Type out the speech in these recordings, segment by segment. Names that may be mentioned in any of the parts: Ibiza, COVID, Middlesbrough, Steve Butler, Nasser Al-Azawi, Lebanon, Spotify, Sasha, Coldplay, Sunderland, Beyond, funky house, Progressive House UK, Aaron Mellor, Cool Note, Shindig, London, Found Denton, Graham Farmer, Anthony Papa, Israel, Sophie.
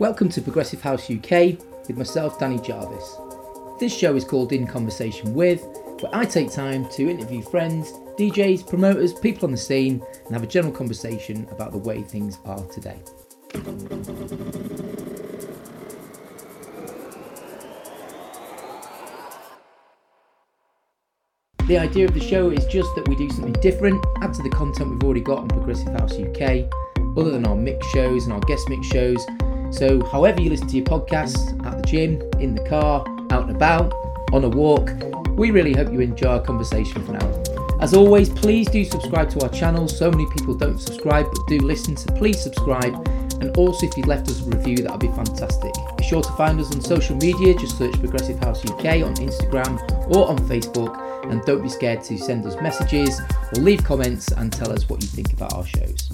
Welcome to Progressive House UK with myself, Danny Jarvis. This show is called In Conversation With, where I take time to interview friends, DJs, promoters, people on the scene, and have a general conversation about the way things are today. The idea of the show is just that we do something different, add to the content we've already got on Progressive House UK, other than our mix shows and our guest mix shows. So however you listen to your podcasts, at the gym, in the car, out and about, on a walk, we really hope you enjoy our conversation for now. As always, please do subscribe to our channel. So many people don't subscribe but do listen, so please subscribe. And also if you'd left us a review, that would be fantastic. Be sure to find us on social media, just search Progressive House UK on Instagram or on Facebook. And don't be scared to send us messages or leave comments and tell us what you think about our shows.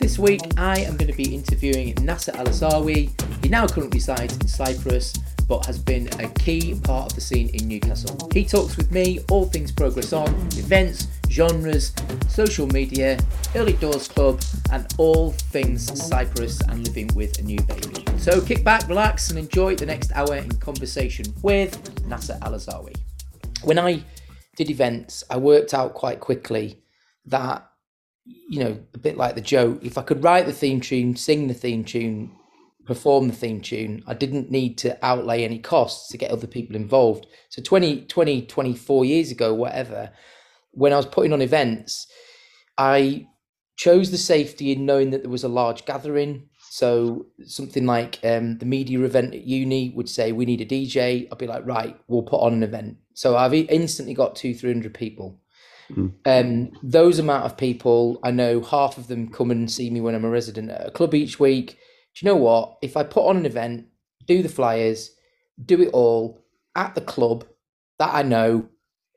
This week I am going to be interviewing Nasser Al-Azawi. He now currently resides in Cyprus but has been a key part of the scene in Newcastle. He talks with me all things Progress On, events, genres, social media, early doors club and all things Cyprus and living with a new baby. So kick back, relax and enjoy the next hour in conversation with Nasser Al-Azawi. When I did events, I worked out quite quickly that, you know, a bit like the joke, if I could write the theme tune, sing the theme tune, perform the theme tune, I didn't need to outlay any costs to get other people involved. So 24 years ago, whatever, when I was putting on events, I chose the safety in knowing that there was a large gathering. So something like the media event at uni would say, we need a DJ. I'd be like, right, we'll put on an event. So I've instantly got 200-300 people. Those amount of people, I know half of them come and see me when I'm a resident at a club each week. Do you know what? If I put on an event, do the flyers, do it all at the club that I know,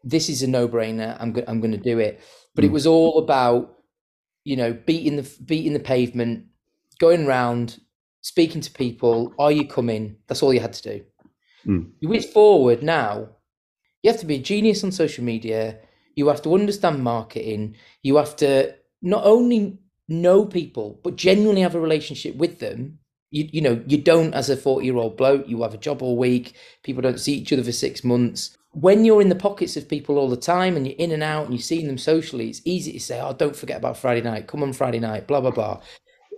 this is a no-brainer. I'm going to do it. But it was all about, you know, beating the pavement, going round, speaking to people, are you coming? That's all you had to do. You whiz forward now, you have to be a genius on social media, you have to understand marketing, you have to not only know people, but genuinely have a relationship with them. You know, you don't as a 40-year-old bloke, you have a job all week, people don't see each other for 6 months. When you're in the pockets of people all the time and you're in and out and you're seeing them socially, it's easy to say, oh, don't forget about Friday night, come on Friday night, blah, blah, blah.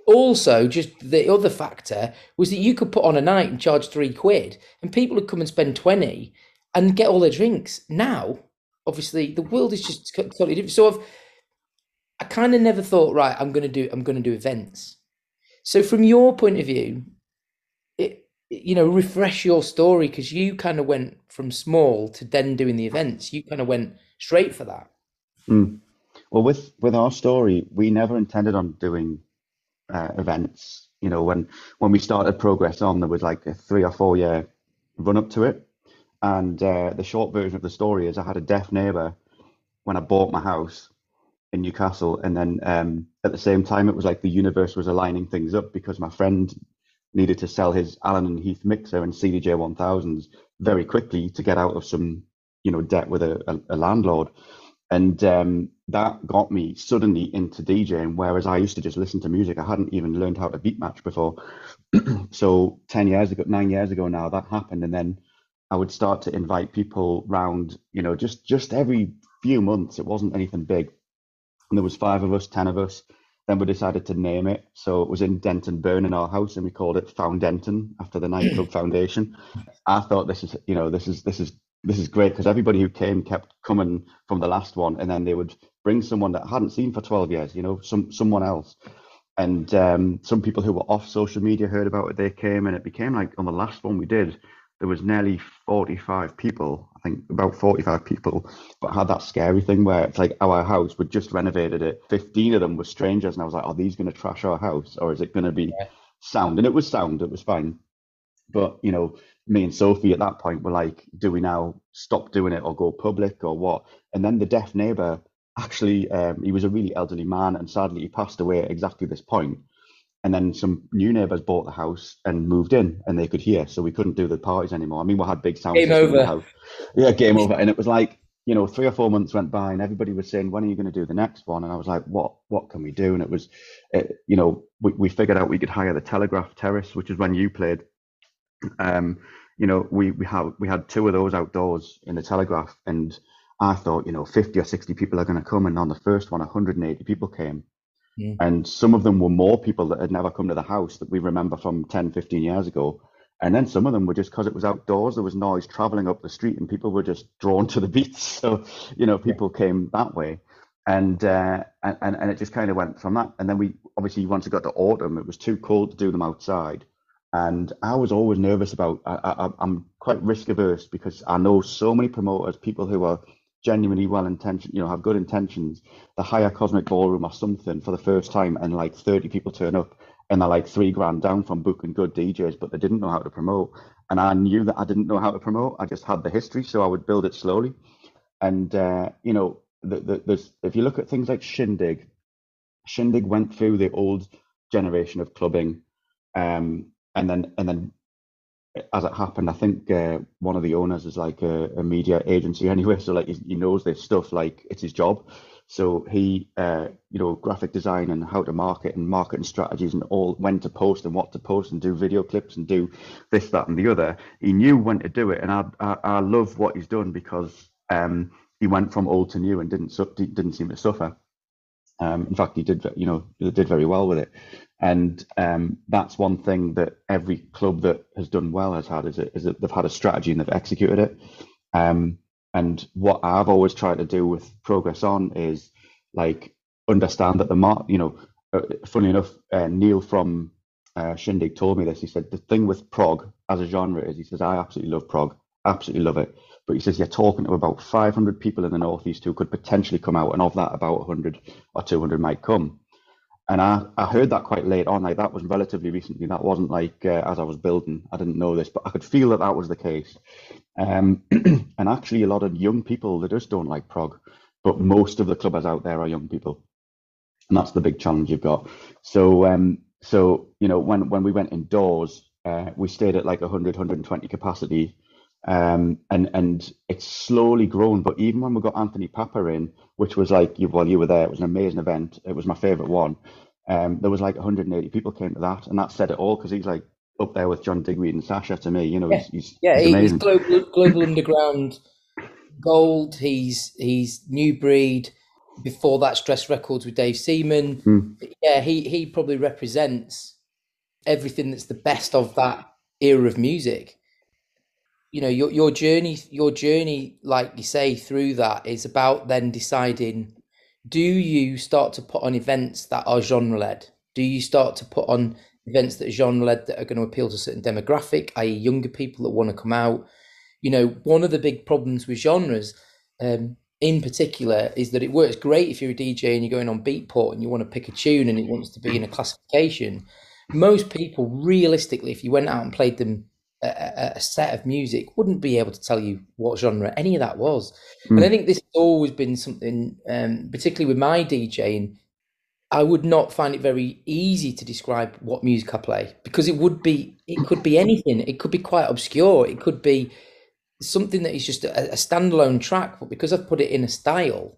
Also, just the other factor was that you could put on a night and charge £3 and people would come and spend 20 and get all their drinks. Now, obviously, the world is just totally different. So I kind of never thought, right, I'm going to do events. So from your point of view, you know, refresh your story, because you kind of went from small to then doing the events. You kind of went straight for that. Well, with our story, we never intended on doing events. You know, when we started Progress On, there was like a 3 or 4 year run up to it, and the short version of the story is I had a deaf neighbour when I bought my house in Newcastle, and then at the same time it was like the universe was aligning things up, because my friend needed to sell his Allen and Heath mixer and CDJ 1000s very quickly to get out of some, you know, debt with a landlord. And that got me suddenly into DJing, whereas I used to just listen to music. I hadn't even learned how to beat match before. So 9 years ago now, that happened. And then I would start to invite people round, you know, just every few months. It wasn't anything big. And there was 5 of us, 10 of us. Then we decided to name it. So it was in Denton Burn in our house, and we called it Found Denton after the nightclub Foundation. I thought this is great, because everybody who came kept coming from the last one, and then they would bring someone that I hadn't seen for 12 years, you know, someone else. And some people who were off social media heard about it, they came, and it became like, on the last one we did, there was nearly 45 people, I think about 45 people, but I had that scary thing where it's like our house, we'd just renovated it, 15 of them were strangers, and I was like, are these going to trash our house, or is it going to be sound? And it was sound, it was fine. But, you know, me and Sophie at that point were like, do we now stop doing it or go public or what? And then the deaf neighbour, actually, he was a really elderly man, and sadly he passed away at exactly this point. And then some new neighbours bought the house and moved in, and they could hear, so we couldn't do the parties anymore. I mean, we had big sound system in the house. Yeah, game over. And it was like, you know, 3 or 4 months went by and everybody was saying, when are you going to do the next one? And I was like, what can we do? And it was, you know, we figured out we could hire the Telegraph Terrace, which is when you played. You know, we had 2 of those outdoors in the Telegraph, and I thought, you know, 50 or 60 people are going to come. And on the first one, 180 people came. Yeah. And some of them were more people that had never come to the house that we remember from 10, 15 years ago. And then some of them were just because it was outdoors, there was noise traveling up the street and people were just drawn to the beats. So, you know, people came that way. And it just kind of went from that. And then we obviously, once it got to autumn, it was too cold to do them outside. And I was always nervous about, I'm quite risk averse because I know so many promoters, people who are genuinely well-intentioned, you know, have good intentions, the hire Cosmic Ballroom or something for the first time and like 30 people turn up and they're like £3,000 down from booking good DJs, but they didn't know how to promote. And I knew that I didn't know how to promote. I just had the history, so I would build it slowly. And, you know, there's, if you look at things like Shindig went through the old generation of clubbing. And then as it happened, I think one of the owners is like a media agency anyway. So like he knows this stuff, like it's his job. So he, you know, graphic design and how to market and marketing strategies and all, when to post and what to post and do video clips and do this, that and the other. He knew when to do it. And I love what he's done because he went from old to new and didn't seem to suffer. In fact, he did, you know, they did very well with it. And that's one thing that every club that has done well has had is that they've had a strategy and they've executed it. And what I've always tried to do with Progress On is like understand that the you know, funny enough, Neil from Shindig told me this. He said the thing with prog as a genre is, he says, I absolutely love prog, absolutely love it. But he says, you're talking to about 500 people in the Northeast who could potentially come out. And of that, about 100 or 200 might come. And I heard that quite late on. Like that was relatively recently. That wasn't like as I was building. I didn't know this, but I could feel that that was the case. And actually, a lot of young people, they just don't like prog. But most of the clubbers out there are young people. And that's the big challenge you've got. So, so you know, when we went indoors, we stayed at like 100, 120 capacity. And it's slowly grown, but even when we got Anthony Papa in, which was like, well, you were there, it was an amazing event, it was my favorite one. There was like 180 people came to that, and that said it all, because he's like up there with John Digweed and Sasha to me, you know. He's amazing. He's global underground gold. He's new breed. Before that, Stress Records with Dave Seaman. Yeah, he probably represents everything that's the best of that era of music. You know, your journey, like you say, through that is about then deciding, do you start to put on events that are genre-led? Do you start to put on events that are genre-led that are going to appeal to a certain demographic, i.e. younger people that want to come out? You know, one of the big problems with genres in particular is that it works great if you're a DJ and you're going on Beatport and you want to pick a tune and it wants to be in a classification. Most people, realistically, if you went out and played them a set of music, wouldn't be able to tell you what genre any of that was. And I think this has always been something, particularly with my DJing, I would not find it very easy to describe what music I play, because it could be anything. It could be quite obscure. It could be something that is just a standalone track, but because I've put it in a style,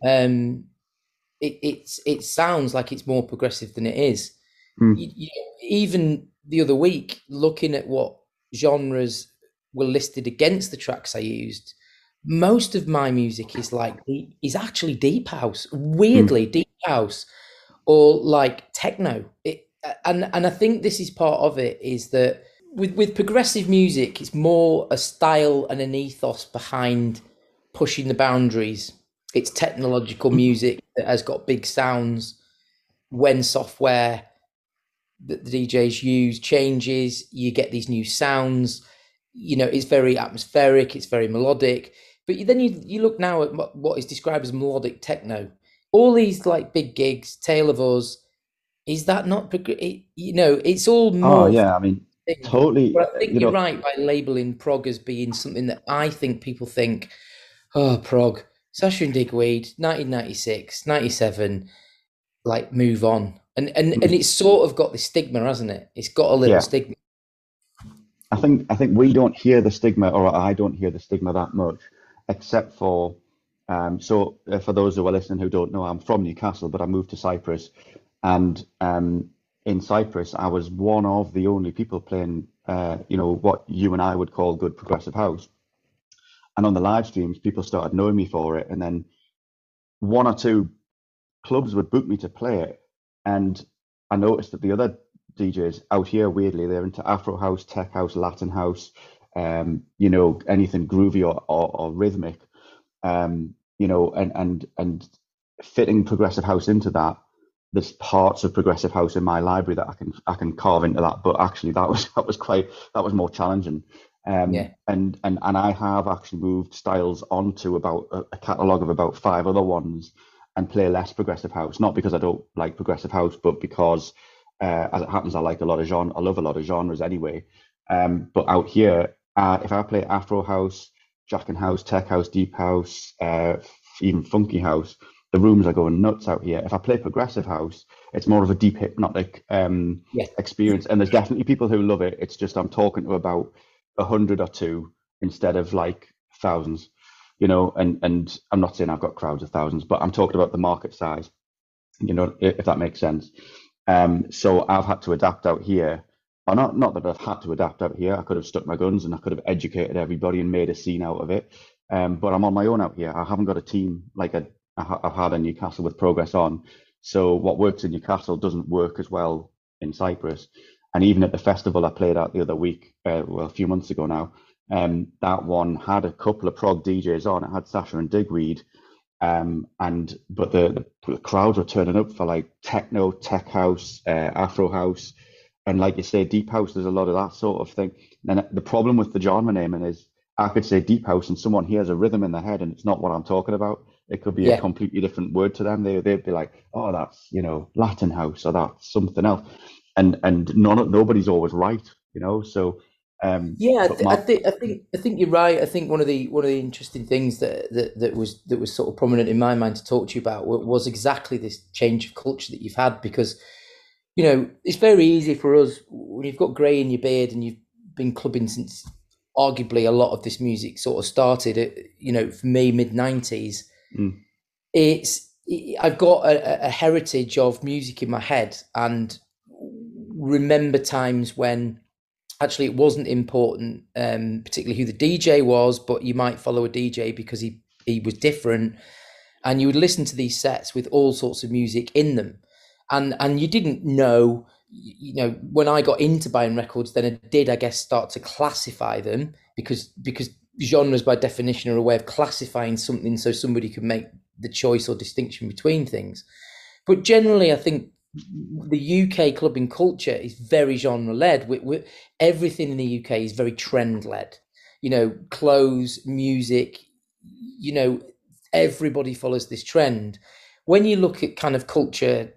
it sounds like it's more progressive than it is. Even the other week, looking at what genres were listed against the tracks I used, most of my music is actually deep house, weirdly deep house, or like techno. And I think this is part of it, is that with progressive music, it's more a style and an ethos behind pushing the boundaries. It's technological music that has got big sounds. When software that the DJs use changes, you get these new sounds. You know, it's very atmospheric, it's very melodic. But then you look now at what is described as melodic techno. All these like big gigs, Tale of Us, is that not? You know, it's all. Oh yeah, I mean, totally. But I think you're right by labeling prog as being something that I think people think, oh, prog, Sasha and Digweed, 1996, 97, like move on. And it's sort of got this stigma, hasn't it? It's got a little stigma. I think we don't hear the stigma, or I don't hear the stigma that much, except for So for those who are listening who don't know, I'm from Newcastle, but I moved to Cyprus. And in Cyprus, I was one of the only people playing, you know, what you and I would call good progressive house. And on the live streams, people started knowing me for it. And then one or two clubs would book me to play it. And I noticed that the other DJs out here, weirdly, they're into Afro House, Tech House, Latin House, you know, anything groovy or rhythmic, you know, and fitting progressive house into that. There's parts of progressive house in my library that I can carve into that, but actually that was more challenging. And I have actually moved styles onto about a catalogue of about 5 other ones and play less progressive house, not because I don't like progressive house, but because as it happens, I love a lot of genres anyway. But out here, if I play Afro House, Jack and House, Tech House, Deep House, even Funky House, the rooms are going nuts out here. If I play Progressive House, it's more of a deep hypnotic experience. And there's definitely people who love it. It's just I'm talking to about 100 or 2 instead of like thousands, you know, and I'm not saying I've got crowds of thousands, but I'm talking about the market size, you know, if that makes sense. So I've had to adapt out here. Or not that I've had to adapt out here. I could have stuck my guns and I could have educated everybody and made a scene out of it. But I'm on my own out here. I haven't got a team like I've had in Newcastle with Progress On. So what works in Newcastle doesn't work as well in Cyprus. And even at the festival I played at the other week, a few months ago now, that one had a couple of prog DJs on. It had Sasha and Digweed. But the crowds were turning up for like techno, tech house, Afro house, and like you say, deep house. There's a lot of that sort of thing. And the problem with the genre naming is I could say deep house and someone hears a rhythm in their head and it's not what I'm talking about. It could be a completely different word to them. They'd be like, oh, that's, you know, Latin house or that's something else. And nobody's always right, you know. So I think you're right. I think one of the interesting things that was sort of prominent in my mind to talk to you about was exactly this change of culture that you've had, because, you know, it's very easy for us when you've got grey in your beard and you've been clubbing since arguably a lot of this music sort of started at, you know, for me, mid-90s. I've got a heritage of music in my head and remember times when actually, it wasn't important, particularly who the DJ was, but you might follow a DJ because he was different, and you would listen to these sets with all sorts of music in them, and you didn't know, you know. When I got into buying records, then I did, I guess, start to classify them because genres by definition are a way of classifying something, so somebody could make the choice or distinction between things. But generally, I think the UK clubbing culture is very genre-led. Everything in the UK is very trend-led. You know, clothes, music, you know, everybody follows this trend. When you look at kind of culture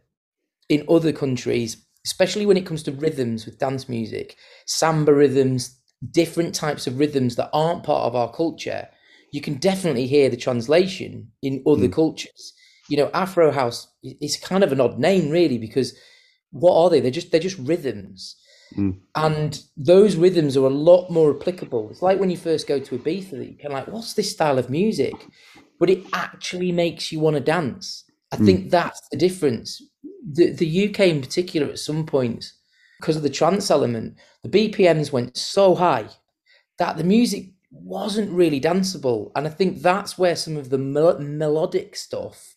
in other countries, especially when it comes to rhythms with dance music, samba rhythms, different types of rhythms that aren't part of our culture, you can definitely hear the translation in other cultures. You know, Afro House is kind of an odd name, really, because what are they? They're just rhythms. And those rhythms are a lot more applicable. It's like when you first go to Ibiza, that you're kind of like, what's this style of music? But it actually makes you want to dance. I think that's the difference. The UK in particular, at some points, because of the trance element, the BPMs went so high that the music wasn't really danceable. And I think that's where some of the melodic stuff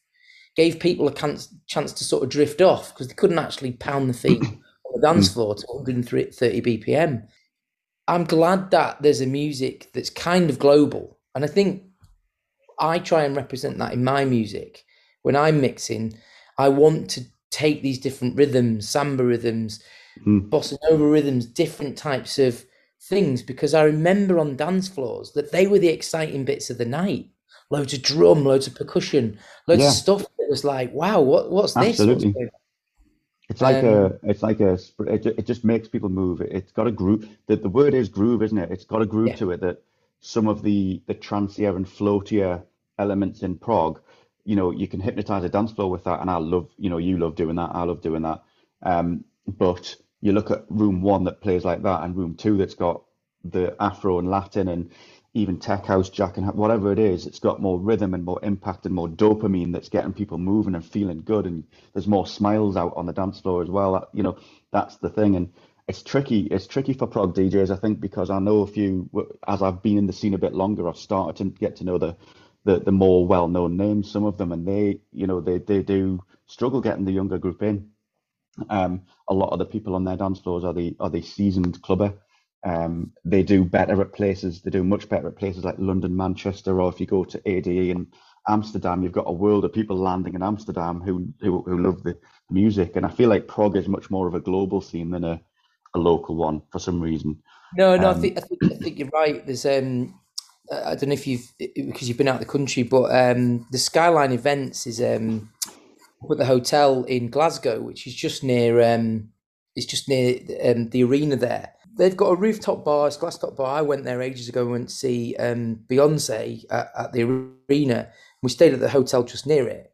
gave people a chance to sort of drift off, because they couldn't actually pound the feet on the dance floor to 130 BPM. I'm glad that there's a music that's kind of global. And I think I try and represent that in my music. When I'm mixing, I want to take these different rhythms, samba rhythms, bossa nova rhythms, different types of things, because I remember on dance floors that they were the exciting bits of the night. Loads of drum, loads of percussion, loads of stuff that was like, wow, what's Absolutely. This? It just makes people move. It's got a groove. The word is groove, isn't it? It's got a groove to it that some of the trancier and floatier elements in prog, you know, you can hypnotize a dance floor with that. And I love, you know, you love doing that. I love doing that. But you look at room 1 that plays like that and room 2 that's got the Afro and Latin and, even Tech House, Jack and whatever it is, it's got more rhythm and more impact and more dopamine that's getting people moving and feeling good. And there's more smiles out on the dance floor as well. That, you know, that's the thing. And it's tricky. It's tricky for prog DJs, I think, because I know a few, as I've been in the scene a bit longer, I've started to get to know the more well-known names, some of them, and they, you know, they do struggle getting the younger group in. A lot of the people on their dance floors are the seasoned clubber. They do better at places. They do much better at places like London, Manchester, or if you go to ADE in Amsterdam, you've got a world of people landing in Amsterdam who love the music. And I feel like prog is much more of a global scene than a local one for some reason. No, I think you're right. There's I don't know if you've, because you've been out of the country, but the Skyline Events is up at the hotel in Glasgow, which is just near the arena there. They've got a rooftop bar, it's a glass top bar. I went there ages ago and went to see Beyonce at the arena. We stayed at the hotel just near it.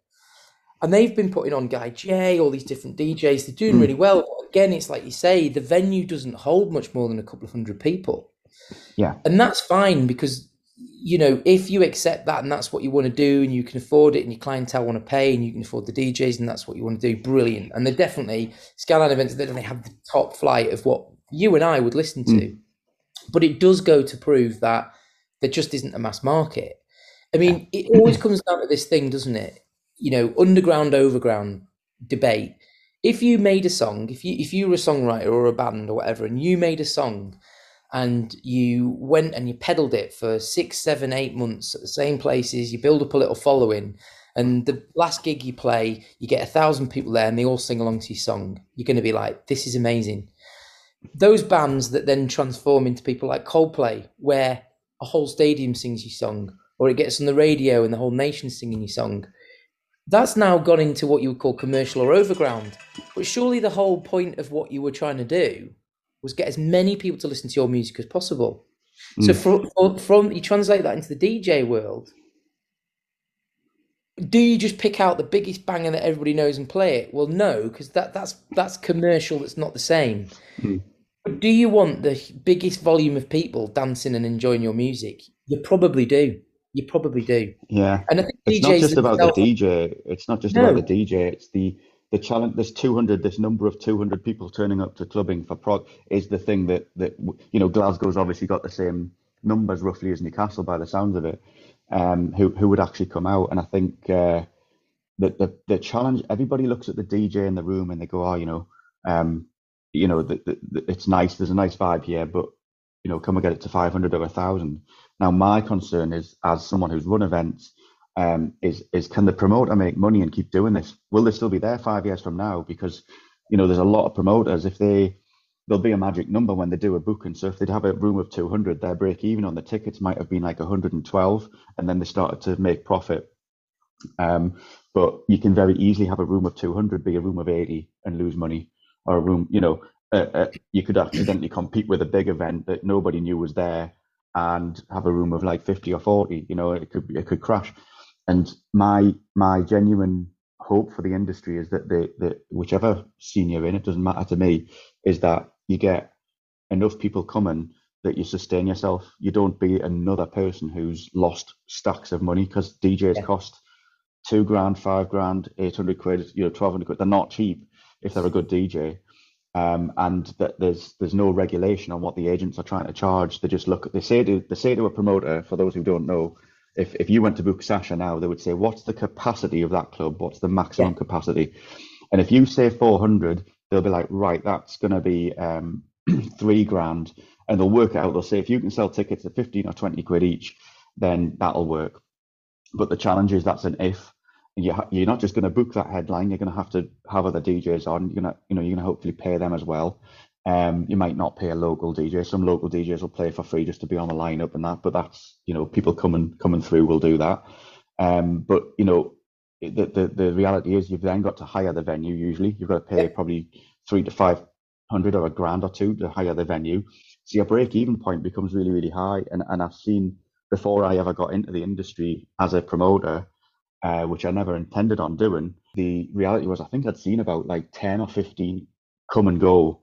And they've been putting on Guy J, all these different DJs. They're doing really well. But again, it's like you say, the venue doesn't hold much more than a couple of hundred people. Yeah. And that's fine because, you know, if you accept that and that's what you want to do and you can afford it and your clientele want to pay and you can afford the DJs and that's what you want to do, brilliant. And they're definitely, Skyline Events, they definitely have the top flight of what you and I would listen to, but it does go to prove that there just isn't a mass market. I mean, it always comes down to this thing, doesn't it? You know, underground, overground debate. If you made a song, if you were a songwriter or a band or whatever, and you made a song and you went and you peddled it for 6, 7, 8 months at the same places, you build up a little following, and the last gig you play, you get 1,000 people there and they all sing along to your song, you're going to be like, this is amazing. Those bands that then transform into people like Coldplay, where a whole stadium sings your song, or it gets on the radio and the whole nation's singing your song, that's now gone into what you would call commercial or overground. But surely the whole point of what you were trying to do was get as many people to listen to your music as possible. So from you translate that into the DJ world, do you just pick out the biggest banger that everybody knows and play it? Well, no, because that's commercial. That's not the same. But do you want the biggest volume of people dancing and enjoying your music? You probably do. You probably do. Yeah. And I think it's DJs not just about the DJ. It's not just about the DJ. It's the challenge. There's 200. This number of 200 people turning up to clubbing for prog is the thing that you know. Glasgow's obviously got the same numbers roughly as Newcastle by the sounds of it. Who would actually come out. And I think that the challenge, everybody looks at the DJ in the room and they go, oh, you know, it's nice, there's a nice vibe here, but, you know, can we get it to 500 or 1,000? Now, my concern is, as someone who's run events, is can the promoter make money and keep doing this? Will they still be there 5 years from now? Because, you know, there's a lot of promoters, if they... there'll be a magic number when they do a booking. So if they'd have a room of 200, their break even on the tickets might have been like 112, and then they started to make profit. But you can very easily have a room of 200 be a room of 80 and lose money, or a room, you know, you could accidentally compete with a big event that nobody knew was there and have a room of like 50 or 40. You know, it could crash. And my genuine hope for the industry is that the whichever scene you're in, it doesn't matter to me, is that you get enough people coming that you sustain yourself. You don't be another person who's lost stacks of money, because DJs cost £2,000, £5,000, 800 quid, you know, 1,200 quid. They're not cheap if they're a good DJ. And that there's no regulation on what the agents are trying to charge. They just look, they say to a promoter, for those who don't know, if you went to book Sasha now, they would say, what's the capacity of that club? What's the maximum capacity? And if you say 400, they'll be like, right, that's going to be £3,000, and they'll work it out. They'll say, if you can sell tickets at 15 or 20 quid each, then that'll work. But the challenge is that's an if. And you're not just going to book that headline. You're going to have other DJs on. You're going to hopefully pay them as well. You might not pay a local DJ. Some local DJs will play for free just to be on the lineup and that. But that's, you know, people coming through will do that. But you know. The reality is you've then got to hire the venue. Usually you've got to pay probably 300 to 500 or £1,000 or two to hire the venue. So your break even point becomes really, really high. And I've seen, before I ever got into the industry as a promoter, which I never intended on doing, the reality was I think I'd seen about like 10 or 15 come and go,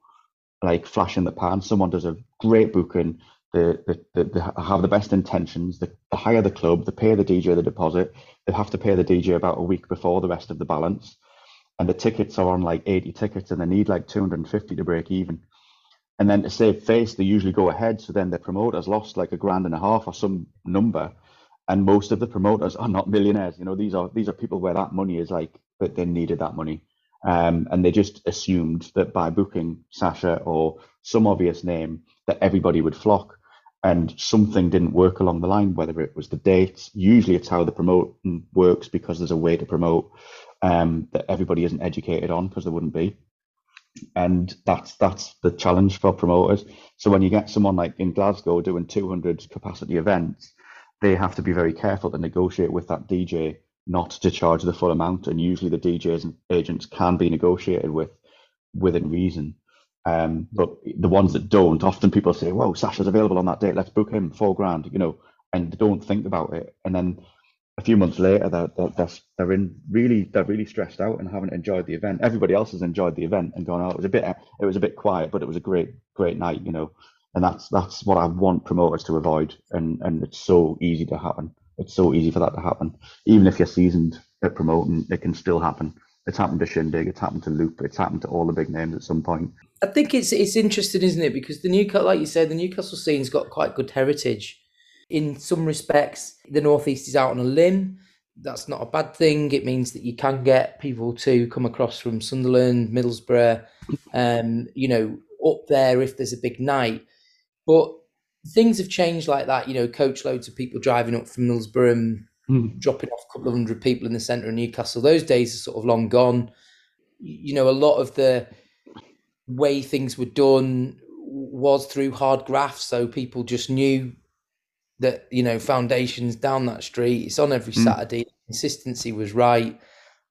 like flash in the pan. Someone does a great booking, They have the best intentions. The higher the club, they pay the DJ the deposit. They have to pay the DJ about a week before the rest of the balance. And the tickets are on like 80 tickets and they need like 250 to break even. And then to save face, they usually go ahead. So then the promoters lost like £1.5 grand or some number. And most of the promoters are not millionaires. You know, these are people where that money is like, but they needed that money. And they just assumed that by booking Sasha or some obvious name that everybody would flock. And something didn't work along the line, whether it was the dates. Usually it's how the promotion works, because there's a way to promote that everybody isn't educated on, because there wouldn't be. And that's the challenge for promoters. So when you get someone like in Glasgow doing 200 capacity events, they have to be very careful to negotiate with that DJ not to charge the full amount. And usually the DJs and agents can be negotiated with within reason. But the ones that don't, often people say, "Well, Sasha's available on that date. Let's book him £4,000," you know, and they don't think about it. And then a few months later, they're really stressed out and haven't enjoyed the event. Everybody else has enjoyed the event and gone, "Oh, it was a bit quiet, but it was a great night," you know. And that's what I want promoters to avoid. And it's so easy to happen. It's so easy for that to happen. Even if you're seasoned at promoting, it can still happen. It's happened to Shindig, it's happened to Loop, it's happened to all the big names at some point. I think it's interesting, isn't it? Because like you said, the Newcastle scene's got quite good heritage. In some respects, the North East is out on a limb. That's not a bad thing. It means that you can get people to come across from Sunderland, Middlesbrough, you know, up there if there's a big night. But things have changed like that, you know, coach loads of people driving up from Middlesbrough and dropping off a couple of hundred people in the centre of Newcastle. Those days are sort of long gone. You know, a lot of the way things were done was through hard graphs, so people just knew that, you know, Foundation's down that street, it's on every Saturday. Consistency was right,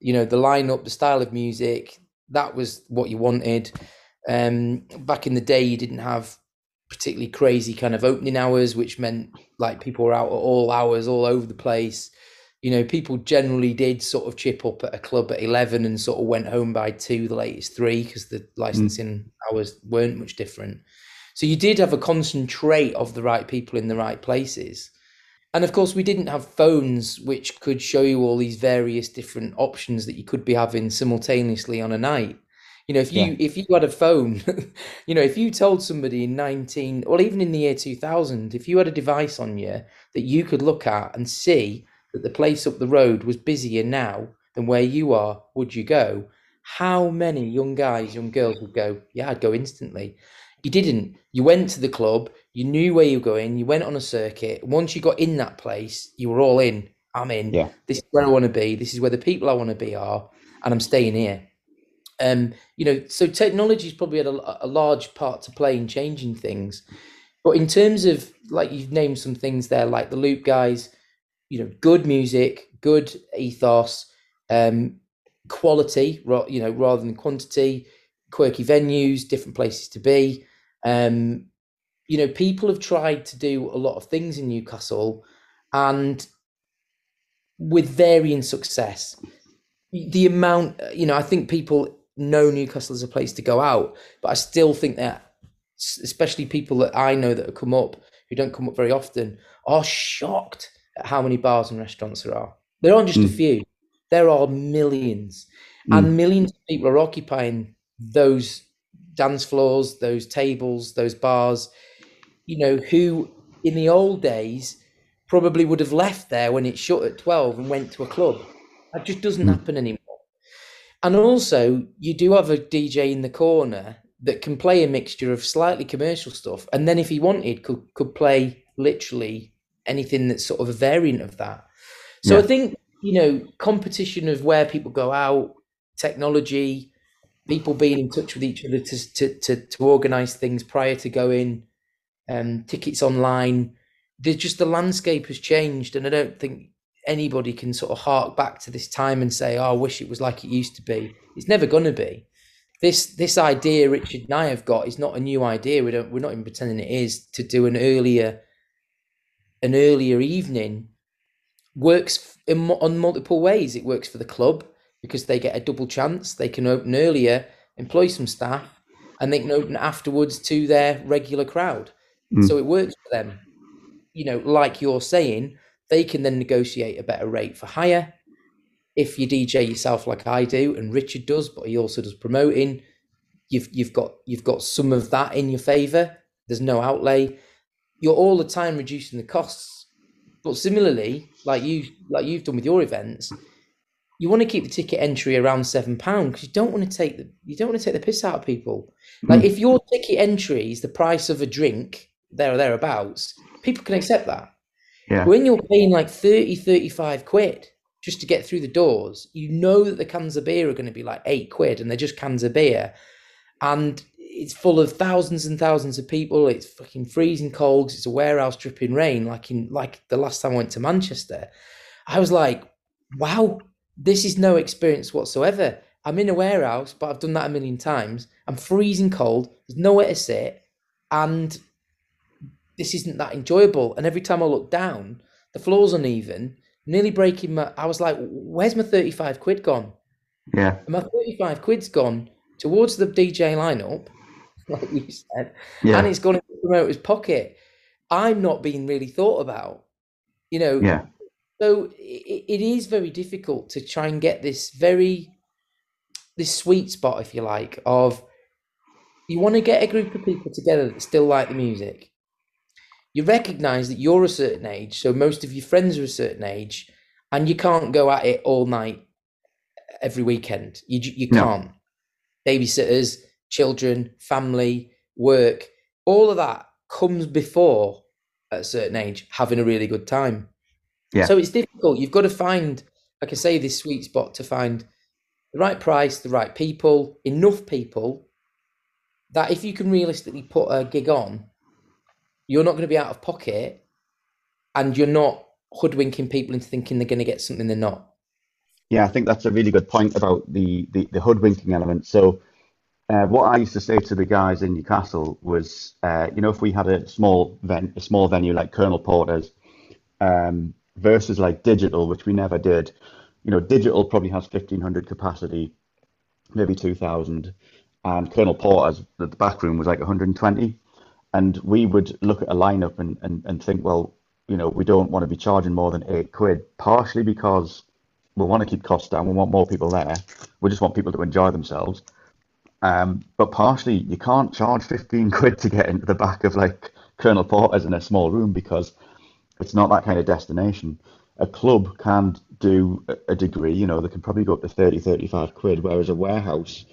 you know, the lineup, the style of music, that was what you wanted. Back in the day, you didn't have particularly crazy kind of opening hours, which meant like people were out at all hours, all over the place. You know, people generally did sort of chip up at a club at 11 and sort of went home by 2, the latest 3, because the licensing hours weren't much different. So you did have a concentrate of the right people in the right places. And of course, we didn't have phones, which could show you all these various different options that you could be having simultaneously on a night. You know, if you had a phone, you know, if you told somebody in even in the year 2000, if you had a device on you that you could look at and see that the place up the road was busier now than where you are, would you go? How many young guys, young girls would go, "Yeah, I'd go instantly." You didn't. You went to the club, you knew where you were going, you went on a circuit. Once you got in that place, you were all in. I'm in. Yeah. This is where I want to be. This is where the people I want to be are, and I'm staying here. You know, so technology's probably had a large part to play in changing things. But in terms of, like, you've named some things there, like the Loop guys, you know, good music, good ethos, quality, you know, rather than quantity, quirky venues, different places to be. You know, people have tried to do a lot of things in Newcastle, and with varying success. The amount, you know, I think people know Newcastle as a place to go out, but I still think that, especially people that I know that have come up, who don't come up very often, are shocked at how many bars and restaurants there are. There aren't just a few, there are millions. And millions of people are occupying those dance floors, those tables, those bars, you know, who in the old days probably would have left there when it shut at 12 and went to a club. That just doesn't happen anymore. And also, you do have a DJ in the corner that can play a mixture of slightly commercial stuff, and then if he wanted, could play literally anything that's sort of a variant of that. So I think, you know, competition of where people go out, technology, people being in touch with each other to organise things prior to going, tickets online. The landscape has changed, and I don't think anybody can sort of hark back to this time and say, "Oh, I wish it was like it used to be." It's never going to be. This idea Richard and I have got is not a new idea. We're not even pretending it is. To do an earlier evening works on multiple ways. It works for the club because they get a double chance. They can open earlier, employ some staff, and they can open afterwards to their regular crowd. So it works for them. You know, like you're saying, they can then negotiate a better rate for hire. If you DJ yourself like I do, and Richard does, but he also does promoting, you've got some of that in your favour. There's no outlay. You're all the time reducing the costs. But similarly, like you've done with your events, you want to keep the ticket entry around £7 because you don't want to take the piss out of people. Like if your ticket entry is the price of a drink there or thereabouts, people can accept that. Yeah. When you're paying like 30, 35 quid just to get through the doors, you know that the cans of beer are going to be like £8 and they're just cans of beer. And it's full of thousands and thousands of people. It's fucking freezing cold because it's a warehouse dripping rain. Like the last time I went to Manchester, I was like, wow, this is no experience whatsoever. I'm in a warehouse, but I've done that a million times. I'm freezing cold. There's nowhere to sit. And this isn't that enjoyable. And every time I look down, the floor's uneven, nearly breaking my, I was like, where's my 35 quid gone? Yeah. And my 35 quid's gone towards the DJ lineup, like you said, yeah. And it's gone into the promoter's pocket. I'm not being really thought about, you know? Yeah. So it is very difficult to try and get this this sweet spot, if you like, of you want to get a group of people together that still like the music. You recognise that you're a certain age, so most of your friends are a certain age, and you can't go at it all night every weekend. You can't. Babysitters, children, family, work, all of that comes before at a certain age having a really good time. Yeah. So it's difficult. You've got to find, like I say, this sweet spot to find the right price, the right people, enough people that if you can realistically put a gig on, you're not going to be out of pocket and you're not hoodwinking people into thinking they're going to get something they're not. Yeah, I think that's a really good point about the hoodwinking element. So what I used to say to the guys in Newcastle was, you know, if we had a small venue like Colonel Porter's, versus like Digital, which we never did. You know, Digital probably has 1,500 capacity, maybe 2,000. And Colonel Porter's, the back room was like 120. And we would look at a lineup and think, well, you know, we don't want to be charging more than £8, partially because we want to keep costs down. We want more people there. We just want people to enjoy themselves. But partially, you can't charge £15 to get into the back of like Colonel Porter's in a small room because it's not that kind of destination. A club can do a degree, you know, they can probably go up to 30, 35 quid, whereas a warehouse,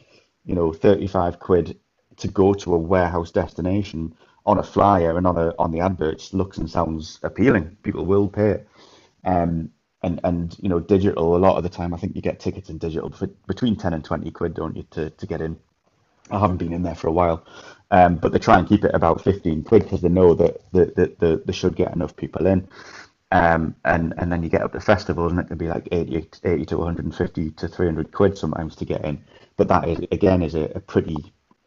you know, 35 quid to go to a warehouse destination on a flyer and on the adverts looks and sounds appealing. People will pay it. And you know, Digital, a lot of the time, I think you get tickets in Digital for between 10 and 20 quid, don't you, to get in? I haven't been in there for a while. But they try and keep it about 15 quid because they know that they should get enough people in. And then you get up to festivals and it can be like 80 to 150 to 300 quid sometimes to get in. But that is, again, is a pretty,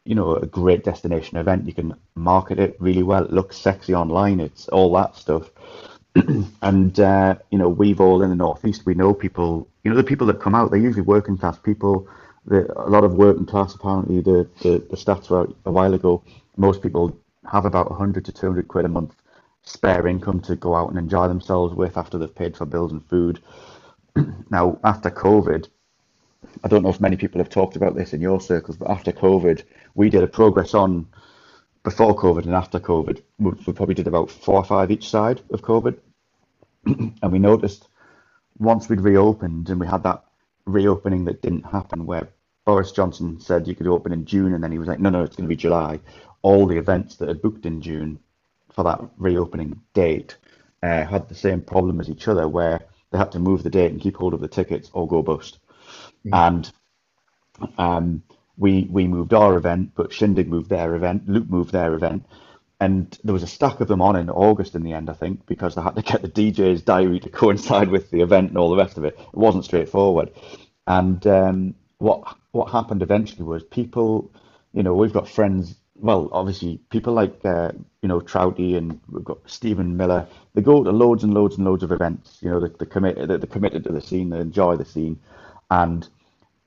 you know, a great destination event. You can market it really well. It looks sexy online. It's all that stuff. And, you know, we've all in the Northeast, we know people, you know, the people that come out, they're usually working class people. A lot of working class, apparently, the stats were out a while ago. Most people have about 100 to 200 quid a month spare income to go out and enjoy themselves with after they've paid for bills and food. Now, after COVID, I don't know if many people have talked about this in your circles, but after COVID, we did a Progress on before COVID and after COVID. We probably did about 4 or 5 each side of COVID. And we noticed once we'd reopened and we had that reopening that didn't happen where Boris Johnson said you could open in June and then he was like, no, it's going to be July. All the events that had booked in June for that reopening date had the same problem as each other where they had to move the date and keep hold of the tickets or go bust. Mm. And we moved our event, but Shindig moved their event, Luke moved their event. And there was a stack of them on in August in the end, I think, because they had to get the DJ's diary to coincide with the event and all the rest of it. It wasn't straightforward. And what happened eventually was people, you know, we've got friends, well, obviously people like, you know, Trouty and we've got Stephen Miller. They go to loads and loads and loads of events. You know, they're committed to the scene, they enjoy the scene. And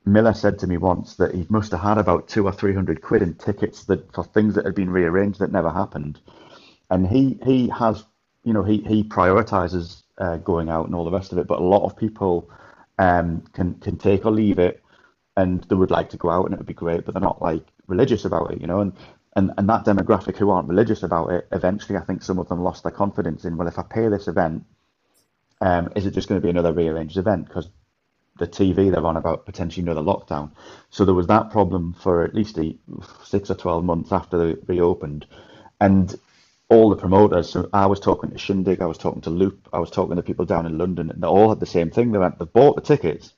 Miller said to me once that he must have had about 200 or 300 quid in tickets for things that had been rearranged that never happened. And he has, you know, he prioritizes going out and all the rest of it. But a lot of people can take or leave it, and they would like to go out and it would be great, but they're not like religious about it, you know. And that demographic who aren't religious about it, eventually I think some of them lost their confidence in, well, if I pay this event, is it just going to be another rearranged event? Because the TV they're on about potentially another lockdown. So there was that problem for at least 6 or 12 months after they reopened. And all the promoters, so I was talking to Shindig, I was talking to Loop, I was talking to people down in London, and they all had the same thing. They bought the tickets.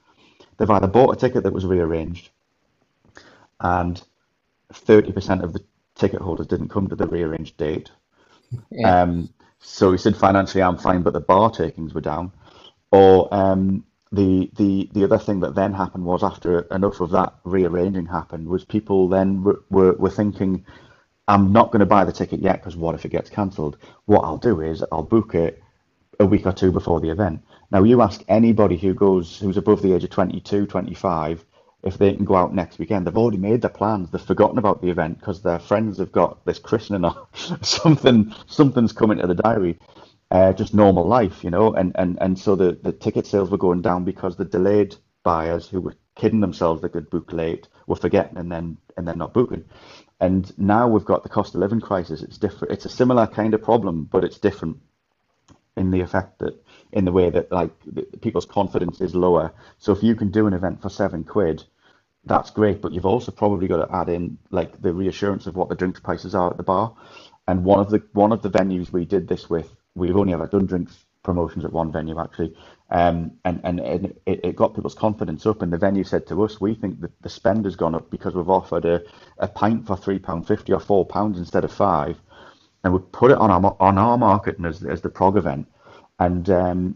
They've either bought a ticket that was rearranged, and 30% of the ticket holders didn't come to the rearranged date. Yeah. So he said, financially, I'm fine, but the bar takings were down. Or the other thing that then happened was, after enough of that rearranging happened, was people then were thinking, I'm not going to buy the ticket yet because what if it gets cancelled? What I'll do is I'll book it a week or two before the event. Now, you ask anybody who's above the age of 22, 25, if they can go out next weekend, they've already made their plans. They've forgotten about the event because their friends have got this christening or something's coming to the diary. Just normal life, you know. And so the ticket sales were going down because the delayed buyers who were kidding themselves they could book late were forgetting and then not booking. And now we've got the cost of living crisis. It's different. It's a similar kind of problem, but it's different in the effect that, in the way that, like, people's confidence is lower. So if you can do an event for £7, that's great. But you've also probably got to add in, like, the reassurance of what the drinks prices are at the bar. And one of the venues we did this with, we've only ever done drinks promotions at one venue, actually. And it got people's confidence up, and the venue said to us, we think that the spend has gone up because we've offered a pint for £3.50 or £4 instead of £5, and we put it on our marketing as the prog event. And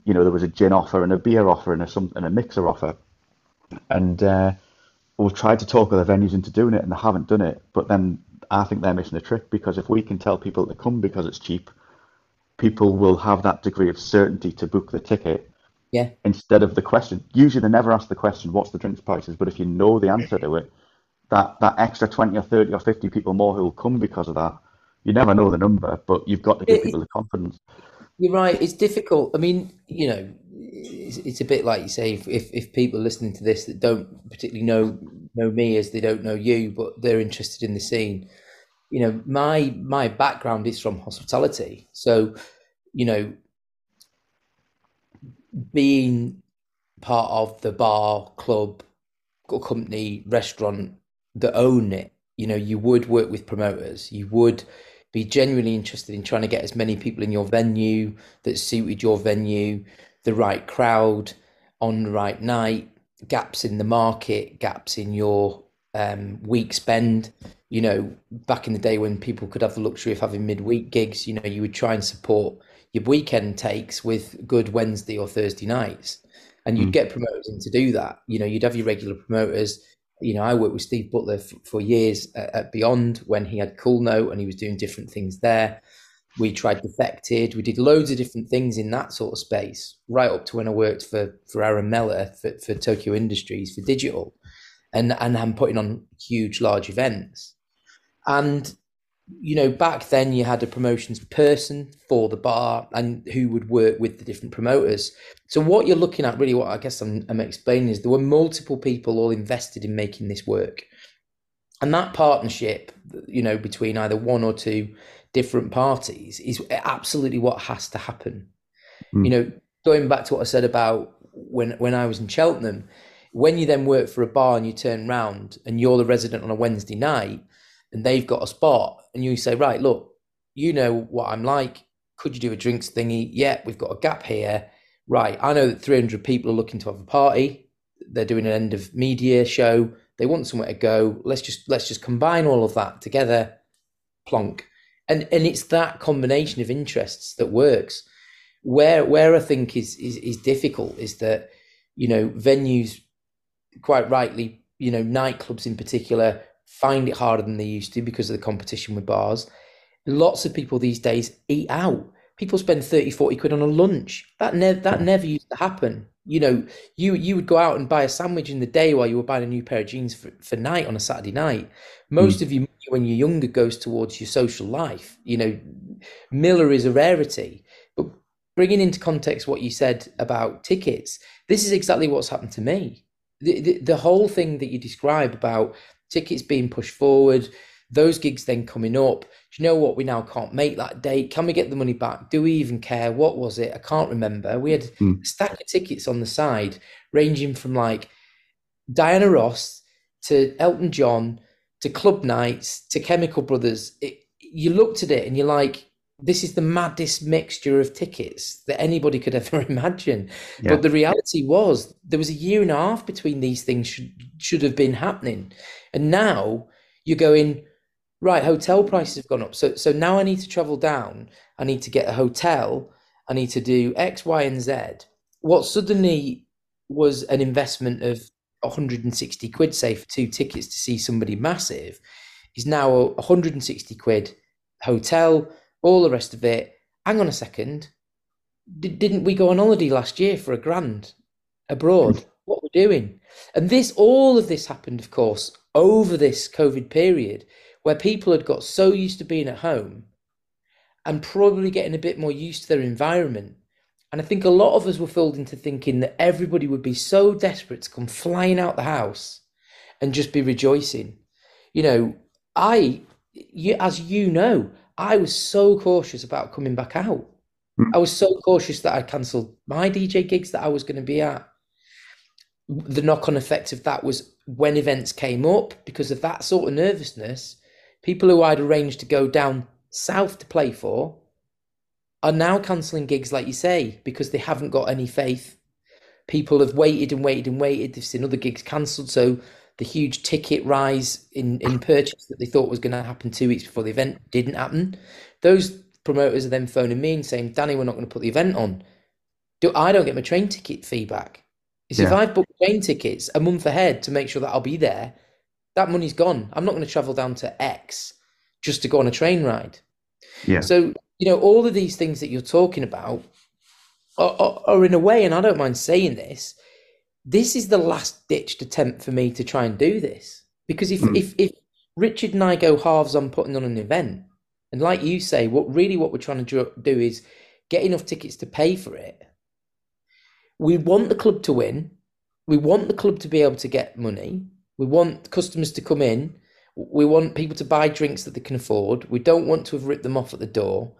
you know, there was a gin offer and a beer offer and a mixer offer, and we've tried to talk other venues into doing it, and they haven't done it. But then I think they're missing a trick, because if we can tell people to come because it's cheap, people will have that degree of certainty to book the ticket. Yeah. Instead of the question, usually they never ask the question, what's the drinks prices? But if you know the answer to it, that extra 20 or 30 or 50 people more who will come because of that, you never know the number, but you've got to give people the confidence. You're right. It's difficult. I mean, you know, it's a bit like you say, if people listening to this that don't particularly know me as they don't know you, but they're interested in the scene. You know, my background is from hospitality. So, you know, being part of the bar, club, company, restaurant that own it, you know, you would work with promoters. You would be genuinely interested in trying to get as many people in your venue that suited your venue, the right crowd on the right night, gaps in the market, gaps in your week spend. You know, back in the day when people could have the luxury of having midweek gigs, you know, you would try and support your weekend takes with good Wednesday or Thursday nights, and you'd get promoters in to do that. You know, you'd have your regular promoters. You know, I worked with Steve Butler for years at Beyond when he had Cool Note and he was doing different things there. We tried Defected. We did loads of different things in that sort of space, right up to when I worked for Aaron Mellor for Tokyo Industries for Digital, and I'm putting on huge, large events. And, you know, back then you had a promotions person for the bar and who would work with the different promoters. So what you're looking at, really, what I guess I'm explaining is there were multiple people all invested in making this work. And that partnership, you know, between either one or two different parties is absolutely what has to happen. Mm. You know, going back to what I said about when I was in Cheltenham, when you then work for a bar and you turn round and you're the resident on a Wednesday night, and they've got a spot, and you say, right, look, you know what I'm like. Could you do a drinks thingy? Yeah, we've got a gap here. Right, I know that 300 people are looking to have a party. They're doing an end of media show. They want somewhere to go. Let's just combine all of that together. Plonk. And it's that combination of interests that works. Where I think is difficult is that, you know, venues, quite rightly, you know, nightclubs in particular, find it harder than they used to because of the competition with bars. Lots of people these days eat out. People spend 30, 40 quid on a lunch. That never used to happen. You know, you would go out and buy a sandwich in the day while you were buying a new pair of jeans for night on a Saturday night. Most of you, when you're younger, goes towards your social life. You know, Miller is a rarity. But bringing into context what you said about tickets, this is exactly what's happened to me. The whole thing that you describe about tickets being pushed forward, those gigs then coming up, do you know what, we now can't make that date, can we get the money back, do we even care, what was it, I can't remember. We had a stack of tickets on the side ranging from like Diana Ross to Elton John to Club Nights to Chemical Brothers. You looked at it and you're like, this is the maddest mixture of tickets that anybody could ever imagine. Yeah. But the reality was there was a year and a half between these things should have been happening. And now you're going, right, hotel prices have gone up. So now I need to travel down. I need to get a hotel. I need to do X, Y, and Z. What suddenly was an investment of 160 quid, say, for two tickets to see somebody massive is now 160 quid hotel, all the rest of it. Hang on a second. Didn't we go on holiday last year for £1,000 abroad? What we're doing? And all of this happened, of course, over this COVID period where people had got so used to being at home and probably getting a bit more used to their environment. And I think a lot of us were fooled into thinking that everybody would be so desperate to come flying out the house and just be rejoicing. You know, I was so cautious about coming back out. I was so cautious that I cancelled my DJ gigs that I was going to be at. The knock-on effect of that was when events came up, because of that sort of nervousness, people who I'd arranged to go down south to play for are now cancelling gigs, like you say, because they haven't got any faith. People have waited and waited and waited. They've seen other gigs cancelled. So the huge ticket rise in purchase that they thought was going to happen 2 weeks before the event didn't happen. Those promoters are then phoning me and saying, Danny, we're not going to put the event on. I don't get my train ticket fee back. It's if I've booked train tickets a month ahead to make sure that I'll be there, that money's gone. I'm not going to travel down to X just to go on a train ride. Yeah. So, you know, all of these things that you're talking about are in a way, and I don't mind saying this, this is the last-ditched attempt for me to try and do this. Because if Richard and I go halves on putting on an event, and like you say, what we're trying to do is get enough tickets to pay for it. We want the club to win. We want the club to be able to get money. We want customers to come in. We want people to buy drinks that they can afford. We don't want to have ripped them off at the door.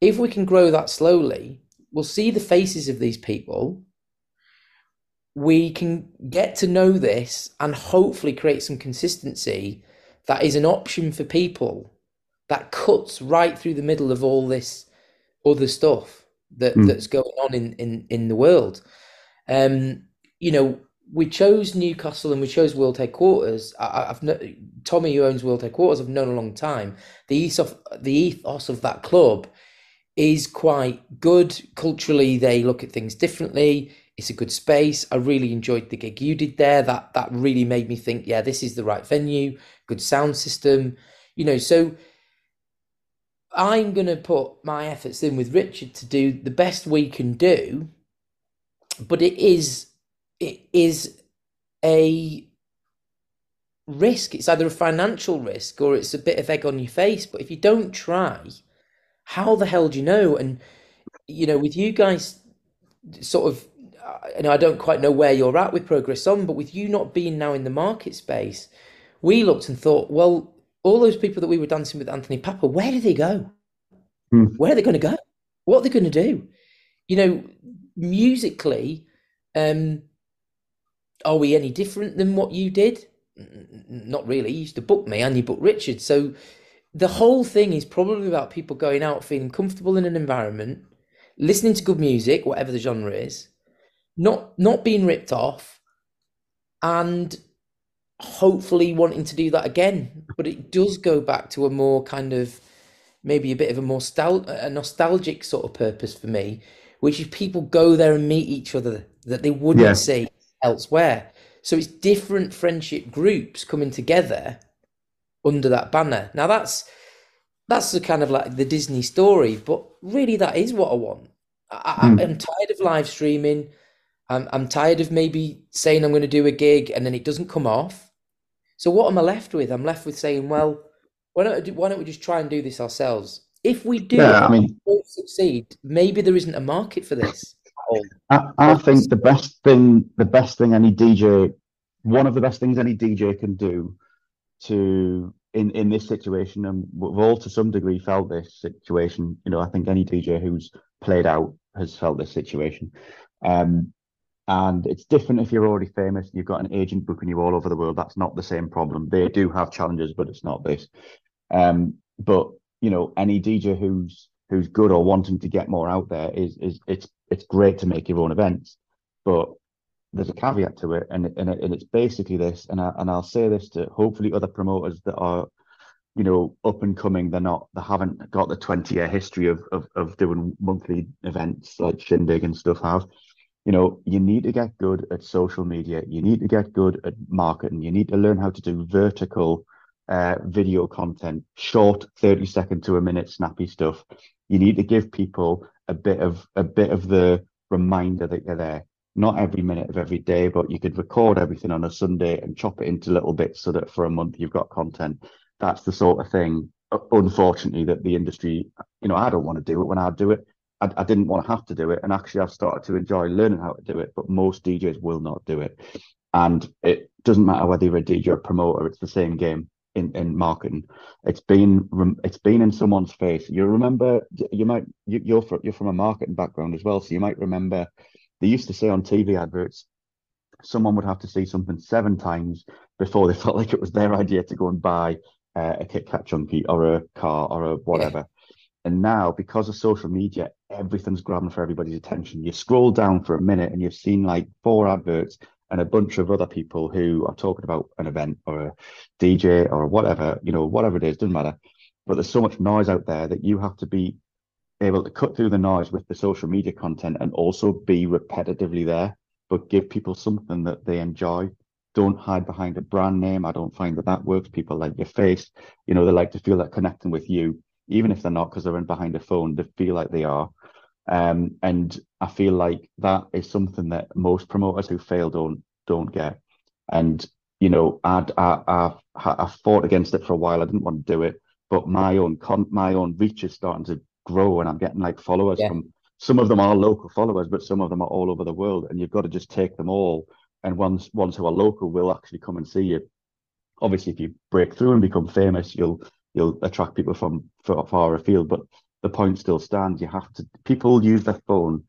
If we can grow that slowly, we'll see the faces of these people. We can get to know this and hopefully create some consistency that is an option for people that cuts right through the middle of all this other stuff that's going on in the world. You know, we chose Newcastle and we chose World Headquarters. Tommy, who owns World Headquarters, I've known a long time. The ethos of that club is quite good. Culturally, they look at things differently. It's a good space. I really enjoyed the gig you did there. That really made me think, yeah, this is the right venue, good sound system. You know, so I'm going to put my efforts in with Richard to do the best we can do, but it is a risk. It's either a financial risk or it's a bit of egg on your face. But if you don't try, how the hell do you know? And, you know, with you guys sort of, and I don't quite know where you're at with Progress On, but with you not being now in the market space, we looked and thought, well, all those people that we were dancing with Anthony Papa, where do they go? Where are they going to go? What are they going to do? You know, musically, are we any different than what you did? Not really. You used to book me and you booked Richard. So the whole thing is probably about people going out, feeling comfortable in an environment, listening to good music, whatever the genre is, not being ripped off, and hopefully wanting to do that again. But it does go back to a more kind of, maybe a bit of a nostalgic sort of purpose for me, which is people go there and meet each other that they wouldn't see elsewhere. So it's different friendship groups coming together under that banner. Now that's the kind of like the Disney story, but really that is what I want. I'm tired of live streaming. I'm tired of maybe saying I'm going to do a gig and then it doesn't come off. So what am I left with? I'm left with saying, well, why don't we just try and do this ourselves? If we do succeed, maybe there isn't a market for this. I think the best thing any DJ, one of the best things any DJ can do to in this situation, and we've all to some degree felt this situation. You know, I think any DJ who's played out has felt this situation. And it's different if you're already famous, you've got an agent booking you all over the world. That's not the same problem. They do have challenges, but it's not this. But you know, any DJ who's good or wanting to get more out there it's great to make your own events, but there's a caveat to it, and it's basically this. And I'll say this to hopefully other promoters that are, you know, up and coming. They haven't got the 20-year history of doing monthly events like Shindig and stuff have. You know, you need to get good at social media. You need to get good at marketing. You need to learn how to do vertical video content, short 30-second to a minute snappy stuff. You need to give people a bit of the reminder that you're there. Not every minute of every day, but you could record everything on a Sunday and chop it into little bits so that for a month you've got content. That's the sort of thing, unfortunately, that the industry, you know, I don't want to do it. When I do it, I didn't want to have to do it. And actually, I've started to enjoy learning how to do it, but most DJs will not do it. And it doesn't matter whether you're a DJ or a promoter, it's the same game in marketing. It's been in someone's face. You remember, you're from a marketing background as well, so you might remember they used to say on TV adverts, someone would have to see something 7 times before they felt like it was their idea to go and buy a Kit Kat chunky or a car or a whatever. Yeah. And now, because of social media, everything's grabbing for everybody's attention. You scroll down for a minute and you've seen like 4 adverts and a bunch of other people who are talking about an event or a DJ or whatever, you know, whatever it is, doesn't matter. But there's so much noise out there that you have to be able to cut through the noise with the social media content and also be repetitively there, but give people something that they enjoy. Don't hide behind a brand name. I don't find that works. People like your face. You know, they like to feel that connecting with you, even if they're not, because they're in behind a phone, they feel like they are. And I feel like that is something that most promoters who fail don't get. And, you know, I fought against it for a while. I didn't want to do it, but my own reach is starting to grow, and I'm getting like followers from, some of them are local followers, but some of them are all over the world, and you've got to just take them all, and ones who are local will actually come and see you. Obviously, if you break through and become famous, you'll attract people from far afield, but the point still stands. You have to, people use their phone.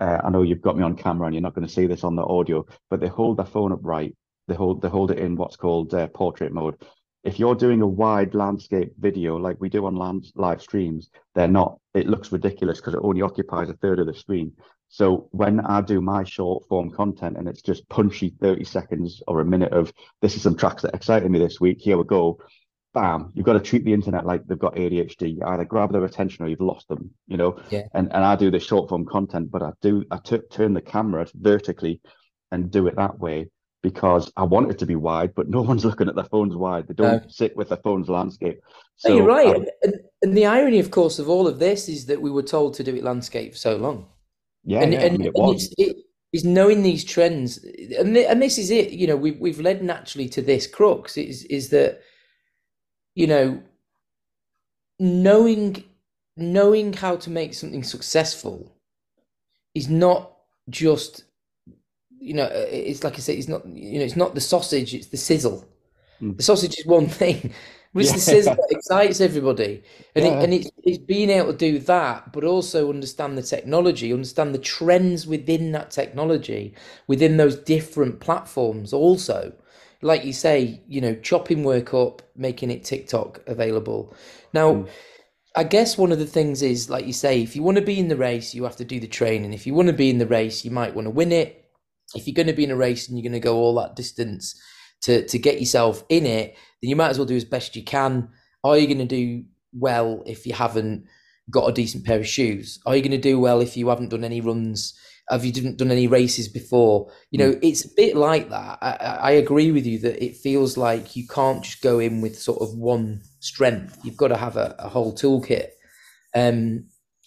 I know you've got me on camera and you're not going to see this on the audio, but they hold their phone upright. They hold it in what's called portrait mode. If you're doing a wide landscape video like we do on live streams, it looks ridiculous because it only occupies a third of the screen. So when I do my short form content and it's just punchy 30 seconds or a minute of, this is some tracks that excited me this week, here we go, bam, you've got to treat the internet like they've got ADHD. You either grab their attention or you've lost them, you know? Yeah. And I do the short form content, but I turn the camera vertically and do it that way, because I want it to be wide, but no one's looking at their phones wide. They don't sit with their phone's landscape. So, no, you're right. And the irony, of course, of all of this is that we were told to do it landscape for so long. Yeah, it's knowing these trends. And this is it, you know, we've led naturally to this crux is that, you know, knowing how to make something successful is not just, you know, it's like I said, it's not, you know, it's not the sausage, it's the sizzle. The sausage is one thing, but it's the sizzle that excites everybody. And it's being able to do that, but also understand the technology, understand the trends within that technology, within those different platforms also. Like you say, you know, chopping work up, making it TikTok available. Now, I guess one of the things is, like you say, if you want to be in the race, you have to do the training. If you want to be in the race, you might want to win it. If you're going to be in a race and you're going to go all that distance to get yourself in it, then you might as well do as best you can. Are you going to do well if you haven't got a decent pair of shoes? Are you going to do well if you haven't done any runs? Have you didn't done any races before? You know, it's a bit like that. I agree with you that it feels like you can't just go in with sort of one strength. You've got to have a whole toolkit.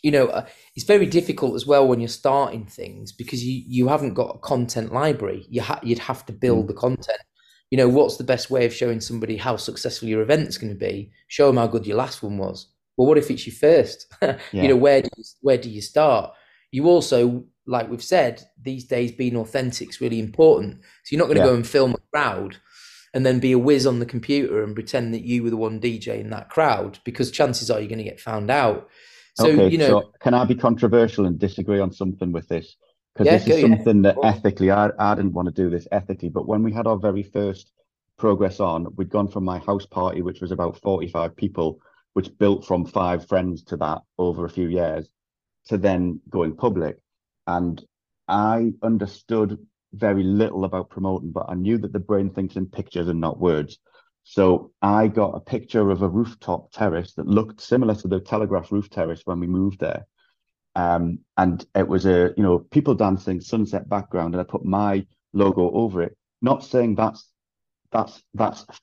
You know, it's very difficult as well when you're starting things because you haven't got a content library. You'd have to build the content. You know, what's the best way of showing somebody how successful your event's going to be? Show them how good your last one was. well, what if it's your first? You know, where do you start? You also, like we've said, these days being authentic is really important. So you're not going to go and film a crowd and then be a whiz on the computer and pretend that you were the one DJ in that crowd, because chances are you're going to get found out. So, okay, you know, so can I be controversial and disagree on something with this? Because this is something that ethically, I didn't want to do this ethically, but when we had our very first Progress on, we'd gone from my house party, which was about 45 people, which built from 5 friends to that over a few years, to then going public. And I understood very little about promoting, but I knew that the brain thinks in pictures and not words. So I got a picture of a rooftop terrace that looked similar to the Telegraph roof terrace when we moved there. And it was a, you know, people dancing, sunset background, and I put my logo over it, not saying that's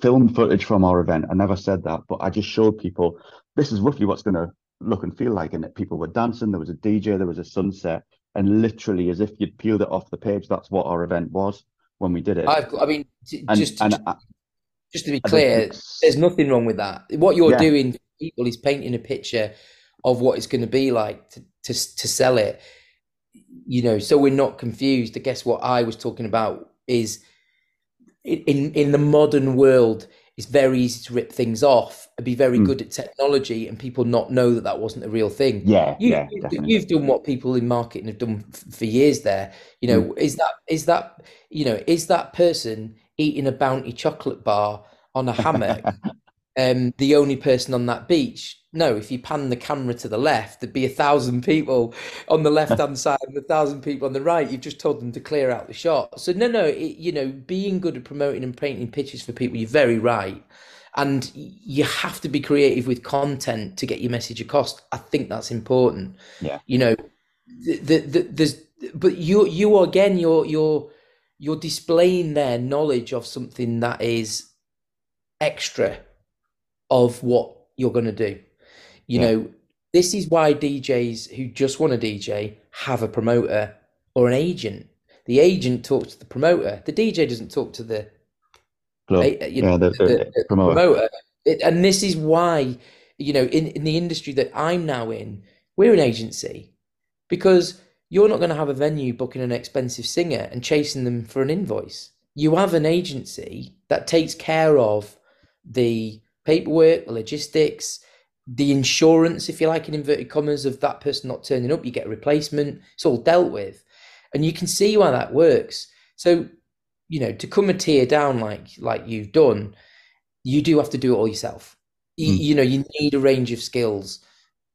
film footage from our event. I never said that, but I just showed people this is roughly what's going to look and feel like. And that people were dancing, there was a DJ, there was a sunset, and literally as if you'd peeled it off the page, that's what our event was when we did it. Just to be clear, there's nothing wrong with that. What you're doing for people is painting a picture of what it's going to be like to sell it, you know, so we're not confused. I guess what I was talking about is in the modern world, it's very easy to rip things off and be very good at technology and people not know that that wasn't a real thing. You've done what people in marketing have done for years there. You know, is that person eating a Bounty chocolate bar on a hammock the only person on that beach? No, if you pan the camera to the left, there'd be 1,000 people on the left-hand side and 1,000 people on the right. You've just told them to clear out the shot. So being good at promoting and painting pictures for people, you're very right. And you have to be creative with content to get your message across. I think that's important. Yeah. You know, you're displaying their knowledge of something that is extra of what you're going to do. You know, this is why DJs who just want to DJ have a promoter or an agent. The agent talks to the promoter. The DJ doesn't talk to the promoter. And this is why, you know, in the industry that I'm now in, we're an agency, because you're not going to have a venue booking an expensive singer and chasing them for an invoice. You have an agency that takes care of the paperwork, the logistics, the insurance, if you like, in inverted commas, of that person not turning up. You get a replacement. It's all dealt with, and you can see why that works. So, you know, to come a tier down like you've done, you do have to do it all yourself. You know, you need a range of skills,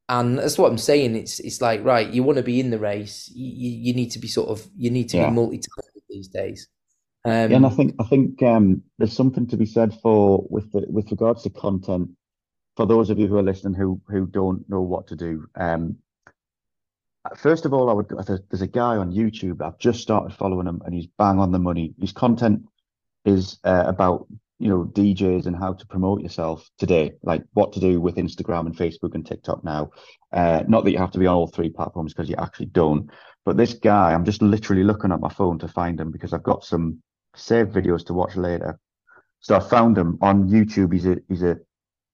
and that's what I'm saying. It's like, right, you want to be in the race, you need to be be multi-talented these days. And I think there's something to be said for with regards to content. For those of you who are listening who don't know what to do, first of all, there's a guy on YouTube, I've just started following him, and he's bang on the money. His content is about, you know, DJs and how to promote yourself today, like what to do with Instagram and Facebook and TikTok now. Not that you have to be on all 3 platforms, because you actually don't. But this guy, I'm just literally looking at my phone to find him, because I've got some saved videos to watch later. So I found him on YouTube. He's a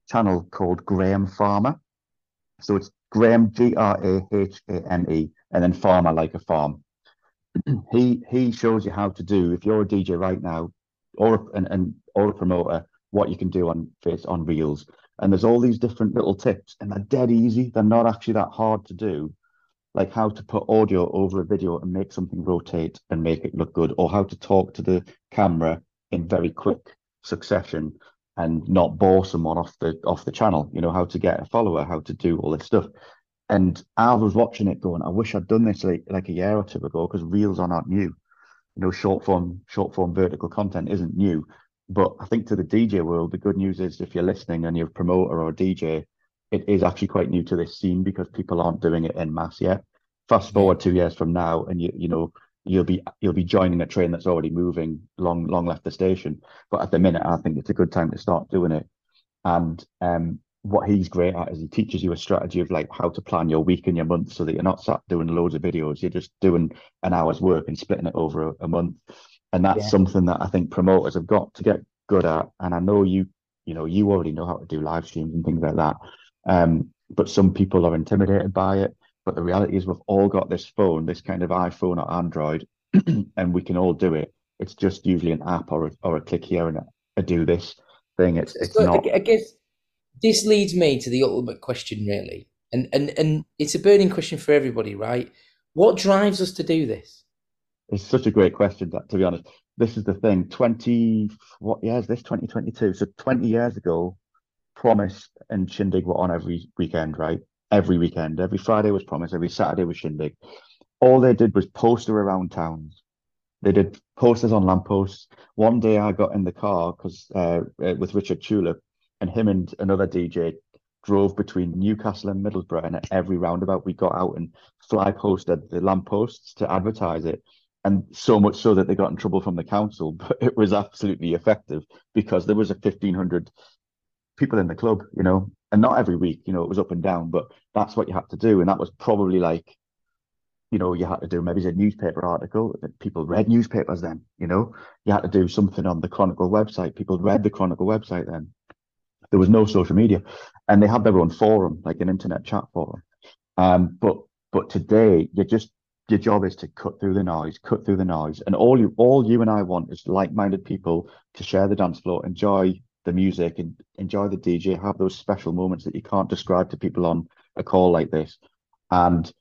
channel called Graham Farmer. So it's Graham, Grahame, and then Farmer like a farm. He shows you how to do, if you're a DJ right now or a promoter, what you can do on Reels. And there's all these different little tips, and they're dead easy. They're not actually that hard to do, like how to put audio over a video and make something rotate and make it look good, or how to talk to the camera in very quick succession and not bore someone off the channel, you know, how to get a follower, how to do all this stuff. And I was watching it going, I wish I'd done this like a year or two ago, because Reels are not new. You know, short form vertical content isn't new. But I think to the DJ world, the good news is, if you're listening and you're a promoter or a DJ, it is actually quite new to this scene, because people aren't doing it en masse yet. Fast forward 2 years from now, and you'll be joining a train that's already moving long left the station. But at the minute, I think it's a good time to start doing it. And what he's great at is he teaches you a strategy of like how to plan your week and your month, so that you're not sat doing loads of videos. You're just doing an hour's work and splitting it over a month. And that's something that I think promoters have got to get good at. And I know you already know how to do live streams and things like that. but some people are intimidated by it. But the reality is we've all got this phone, this kind of iPhone or Android, and we can all do it. It's just usually an app or a click here and a do this thing. It's so not. I guess this leads me to the ultimate question, really, and it's a burning question for everybody, right? What drives us to do this? It's such a great question, that, to be honest. This is the thing. 2022. So 20 years ago, Promise and Shindig were on every weekend, right? Every weekend. Every Friday was Promise. Every Saturday was Shindig. All they did was poster around towns. They did posters on lampposts. One day I got in the car because with Richard Tulip, and him and another DJ drove between Newcastle and Middlesbrough, and at every roundabout we got out and fly posted the lampposts to advertise it. And so much so that they got in trouble from the council, but it was absolutely effective because there was a 1,500 people in the club, you know, and not every week, you know, it was up and down, but that's what you had to do. And that was probably like, you know, you had to do maybe a newspaper article that people read newspapers then, you know, you had to do something on the Chronicle website. People read the Chronicle website then. There was no social media, and they had their own forum, like an internet chat forum. But today you just, your job is to cut through the noise. And all you and I want is like-minded people to share the dance floor, enjoy the music and enjoy the DJ, have those special moments that you can't describe to people on a call like this, and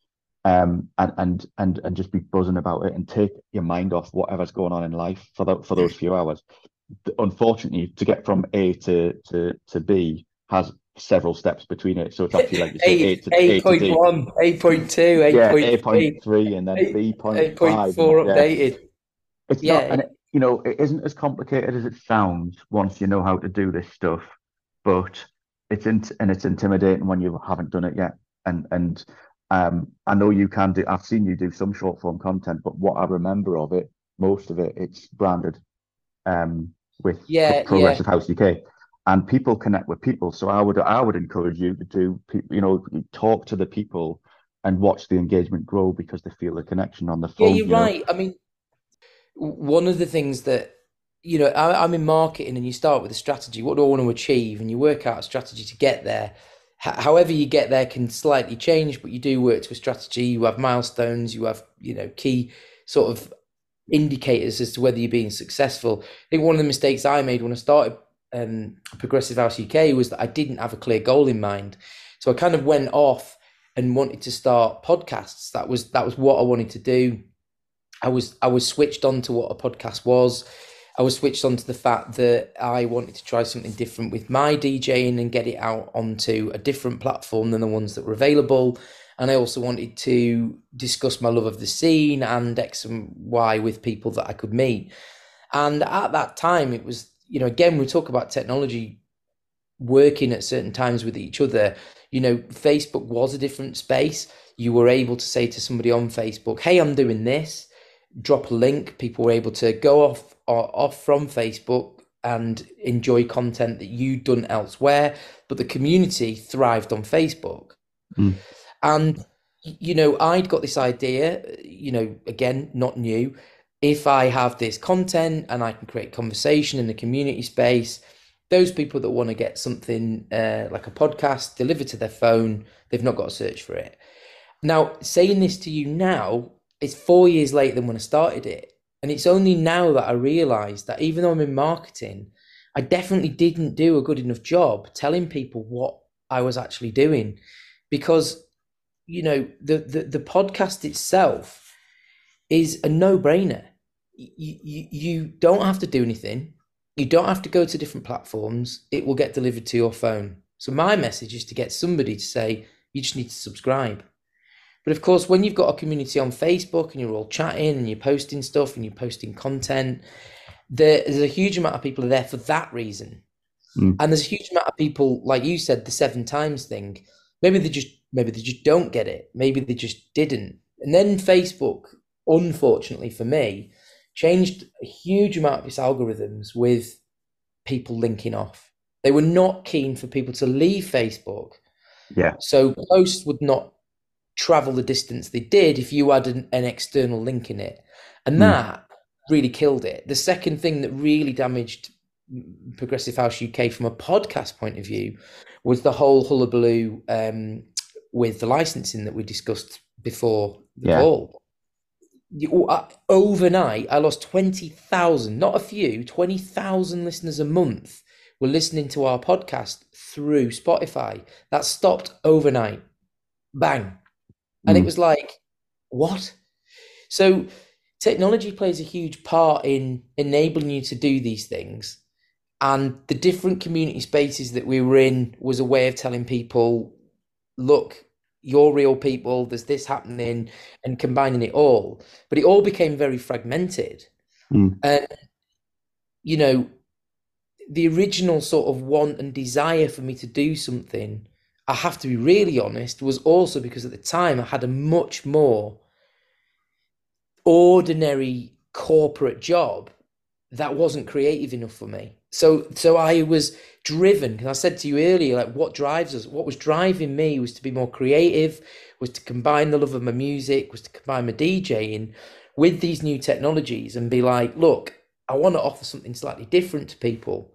just be buzzing about it and take your mind off whatever's going on in life for those few hours. Unfortunately, to get from A to B has several steps between it, so it's actually like you say, 8.1, 8.2, 8.3, and then 8.4 updated. It's not, and you know, it isn't as complicated as it sounds once you know how to do this stuff, but it's intimidating when you haven't done it yet. And I know you can do. I've seen you do some short form content, but what I remember of it, most of it, it's branded with Progressive House UK. And people connect with people, so I would encourage you to do, you know, talk to the people and watch the engagement grow because they feel the connection on the phone. Yeah, you're right. I mean, one of the things that, you know, I'm in marketing, and you start with a strategy. What do I want to achieve? And you work out a strategy to get there. However you get there can slightly change, but you do work to a strategy. You have milestones. You have, you know, key sort of indicators as to whether you're being successful. I think one of the mistakes I made when I started Progressive House UK was that I didn't have a clear goal in mind, so I kind of went off and wanted to start podcasts. That was what I wanted to do. I was switched on to what a podcast was. I was switched on to the fact that I wanted to try something different with my DJing and get it out onto a different platform than the ones that were available. And I also wanted to discuss my love of the scene and X and Y with people that I could meet. And at that time, it was, you know, again, we talk about technology working at certain times with each other. You know, Facebook was a different space. You were able to say to somebody on Facebook, hey, I'm doing this, drop a link. People were able to go off from Facebook and enjoy content that you'd done elsewhere. But the community thrived on Facebook. Mm. And, you know, I'd got this idea, you know, again, not new. If I have this content and I can create conversation in the community space, those people that want to get something like a podcast delivered to their phone, they've not got to search for it. Now, saying this to you now, it's 4 years later than when I started it. And it's only now that I realized that even though I'm in marketing, I definitely didn't do a good enough job telling people what I was actually doing. Because, you know, the podcast itself is a no-brainer. You don't have to do anything. You don't have to go to different platforms. It will get delivered to your phone. So my message is to get somebody to say, you just need to subscribe. But of course, when you've got a community on Facebook and you're all chatting and you're posting stuff and you're posting content, there's a huge amount of people there for that reason. Mm. And there's a huge amount of people, like you said, the 7 times thing. Maybe they just don't get it. Maybe they just didn't. And then Facebook, unfortunately for me, changed a huge amount of its algorithms with people linking off. They were not keen for people to leave Facebook. Yeah. So posts would not travel the distance they did if you had an external link in it. And that really killed it. The second thing that really damaged Progressive House UK from a podcast point of view was the whole hullabaloo with the licensing that we discussed before the call. Overnight, I lost 20,000, not a few, 20,000 listeners a month were listening to our podcast through Spotify. That stopped overnight. Bang. And it was like, what? So technology plays a huge part in enabling you to do these things. And the different community spaces that we were in was a way of telling people, look, you're real people, there's this happening, and combining it all. But it all became very fragmented. And, you know, the original sort of want and desire for me to do something, I have to be really honest, was also because at the time I had a much more ordinary corporate job that wasn't creative enough for me. So I was driven, because I said to you earlier, like, what drives us, what was driving me was to be more creative, was to combine the love of my music, was to combine my DJing with these new technologies and be like, look, I want to offer something slightly different to people.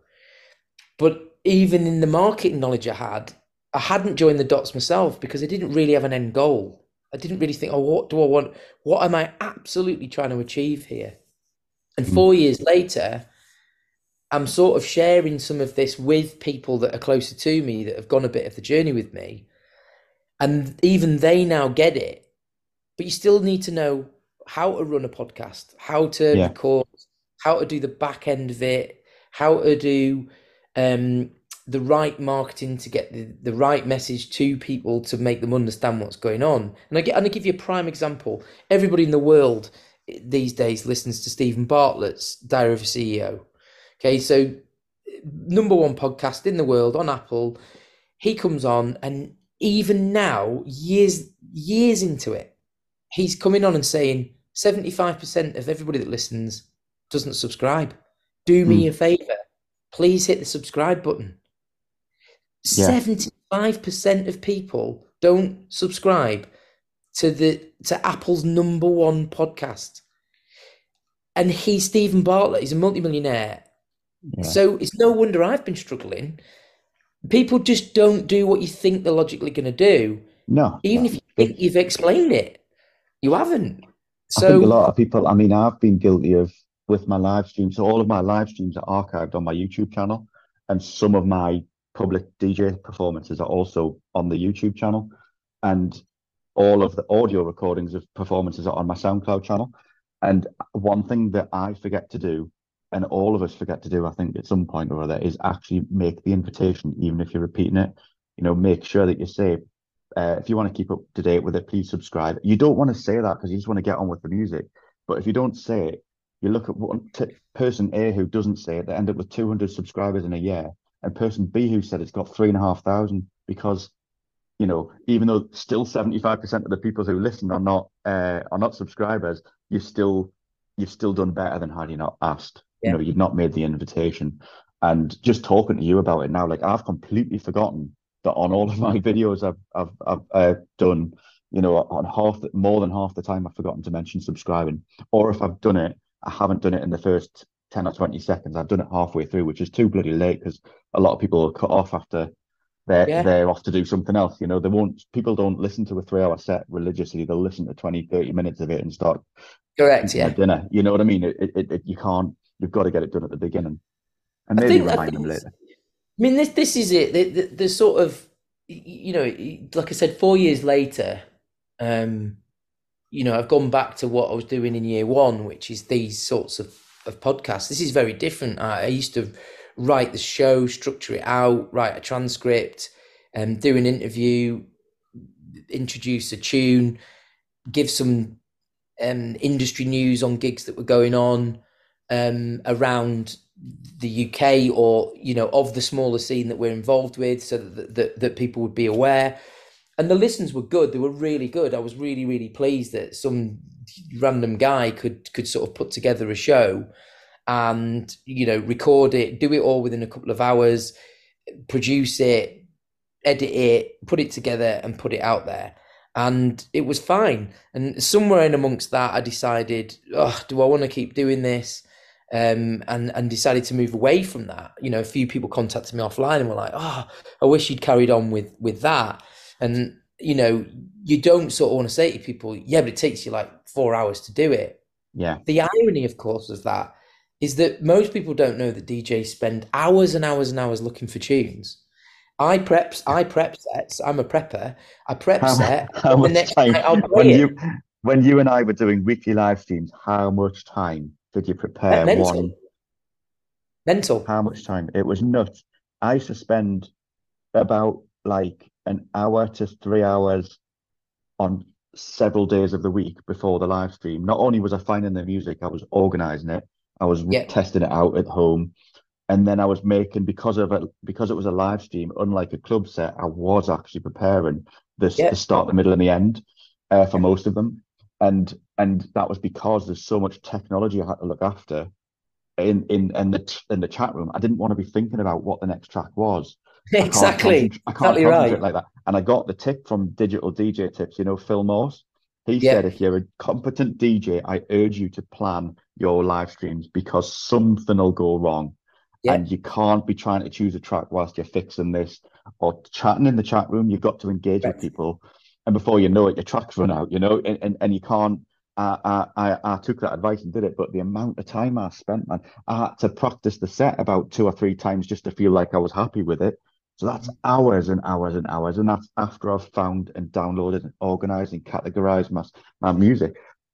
But even in the marketing knowledge I had, I hadn't joined the dots myself, because I didn't really have an end goal. I didn't really think, oh, what do I want? What am I absolutely trying to achieve here? And 4 years later, I'm sort of sharing some of this with people that are closer to me, that have gone a bit of the journey with me. And even they now get it. But you still need to know how to run a podcast, how to record, how to do the back end of it, how to do the right marketing to get the right message to people to make them understand what's going on. And I give you a prime example. Everybody in the world these days listens to Stephen Bartlett's Diary of a CEO. Okay, so number one podcast in the world on Apple. He comes on, and even now, years into it, he's coming on and saying 75% of everybody that listens doesn't subscribe. Do me a favor, please hit the subscribe button. 75% of people don't subscribe to Apple's number one podcast. And he's Stephen Bartlett, he's a multimillionaire. Yeah. So it's no wonder I've been struggling. People just don't do what you think they're logically going to do. No. Even if you think you've explained it, you haven't. So I think a lot of people, I mean, I've been guilty of with my live streams. So all of my live streams are archived on my YouTube channel, and some of my public DJ performances are also on the YouTube channel. And all of the audio recordings of performances are on my SoundCloud channel. And one thing that I forget to do, and all of us forget to do, I think, at some point or other, is actually make the invitation, even if you're repeating it. You know, make sure that you say, if you want to keep up to date with it, please subscribe. You don't want to say that because you just want to get on with the music. But if you don't say it, you look at one person A who doesn't say it, they end up with 200 subscribers in a year. And person B who said it's got 3,500, because, you know, even though still 75% of the people who listen are not subscribers, you've still done better than had you not asked. Yeah. You know, you've not made the invitation. And just talking to you about it now, like, I've completely forgotten that on all of my videos I've done, you know, on more than half the time I've forgotten to mention subscribing. Or if I've done it, I haven't done it in the first 10 or 20 seconds. I've done it halfway through, which is too bloody late, because a lot of people are cut off after they're off to do something else. You know, people don't listen to a 3-hour set religiously. They'll listen to 20, 30 minutes of it and start dinner. You know what I mean? You've got to get it done at the beginning, and maybe remind them later. I mean, this is it. The sort of, you know, like I said, 4 years later, you know, I've gone back to what I was doing in year one, which is these sorts of podcasts. This is very different. I used to write the show, structure it out, write a transcript, do an interview, introduce a tune, give some industry news on gigs that were going on around the UK, or, you know, of the smaller scene that we're involved with, so that people would be aware. And the listens were good. They were really good. I was really, really pleased that some random guy could sort of put together a show and, you know, record it, do it all within a couple of hours, produce it, edit it, put it together and put it out there. And it was fine. And somewhere in amongst that, I decided, do I want to keep doing this? and decided to move away from that. You know, a few people contacted me offline and were like, oh, I wish you'd carried on with that. And, you know, you don't sort of want to say to people, yeah, but it takes you like 4 hours to do it. Yeah. The irony, of course, of that is that most people don't know that DJs spend hours and hours and hours looking for tunes. I prep sets. I'm a prepper. I prep set. How much the next time? I'll play when you and I were doing weekly live streams, how much time did you prepare one? Mental. How much time? It was nuts. I used to spend about like an hour to 3 hours on several days of the week before the live stream. Not only was I finding the music, I was organising it. I was testing it out at home. And then I was making, because it was a live stream, unlike a club set, I was actually preparing the start, the middle and the end for most of them. And that was because there's so much technology I had to look after in the chat room. I didn't want to be thinking about what the next track was. Exactly. I can't concentrate like that. And I got the tip from Digital DJ Tips, you know, Phil Morse. He said, if you're a competent DJ, I urge you to plan your live streams because something will go wrong. Yep. And you can't be trying to choose a track whilst you're fixing this or chatting in the chat room. You've got to engage with people. And before you know it, your tracks run out, you know, and you can't. I took that advice and did it. But the amount of time I spent, man, I had to practice the set about 2 or 3 times just to feel like I was happy with it. So that's hours and hours and hours. And that's after I've found and downloaded and organized and categorized my music.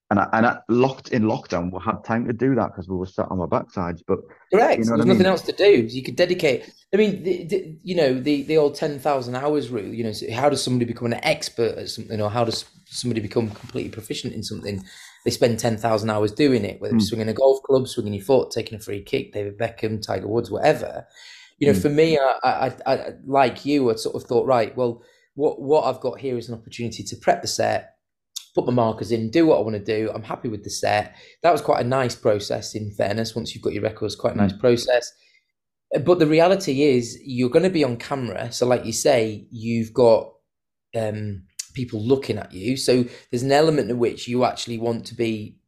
And I locked in lockdown, we had time to do that because we were sat on our backsides. But correct, you know there's nothing else to do. You could dedicate. I mean, the old 10,000 hours rule. You know, so how does somebody become an expert at something, or how does somebody become completely proficient in something? They spend 10,000 hours doing it, whether it's swinging a golf club, swinging your foot, taking a free kick, David Beckham, Tiger Woods, whatever. You know, for me, I like you, I sort of thought, right, well, what I've got here is an opportunity to prep the set, put my markers in, do what I want to do. I'm happy with the set. That was quite a nice process, in fairness. Once you've got your records, quite a nice process. But the reality is you're going to be on camera. So like you say, you've got people looking at you. So there's an element in which you actually want to be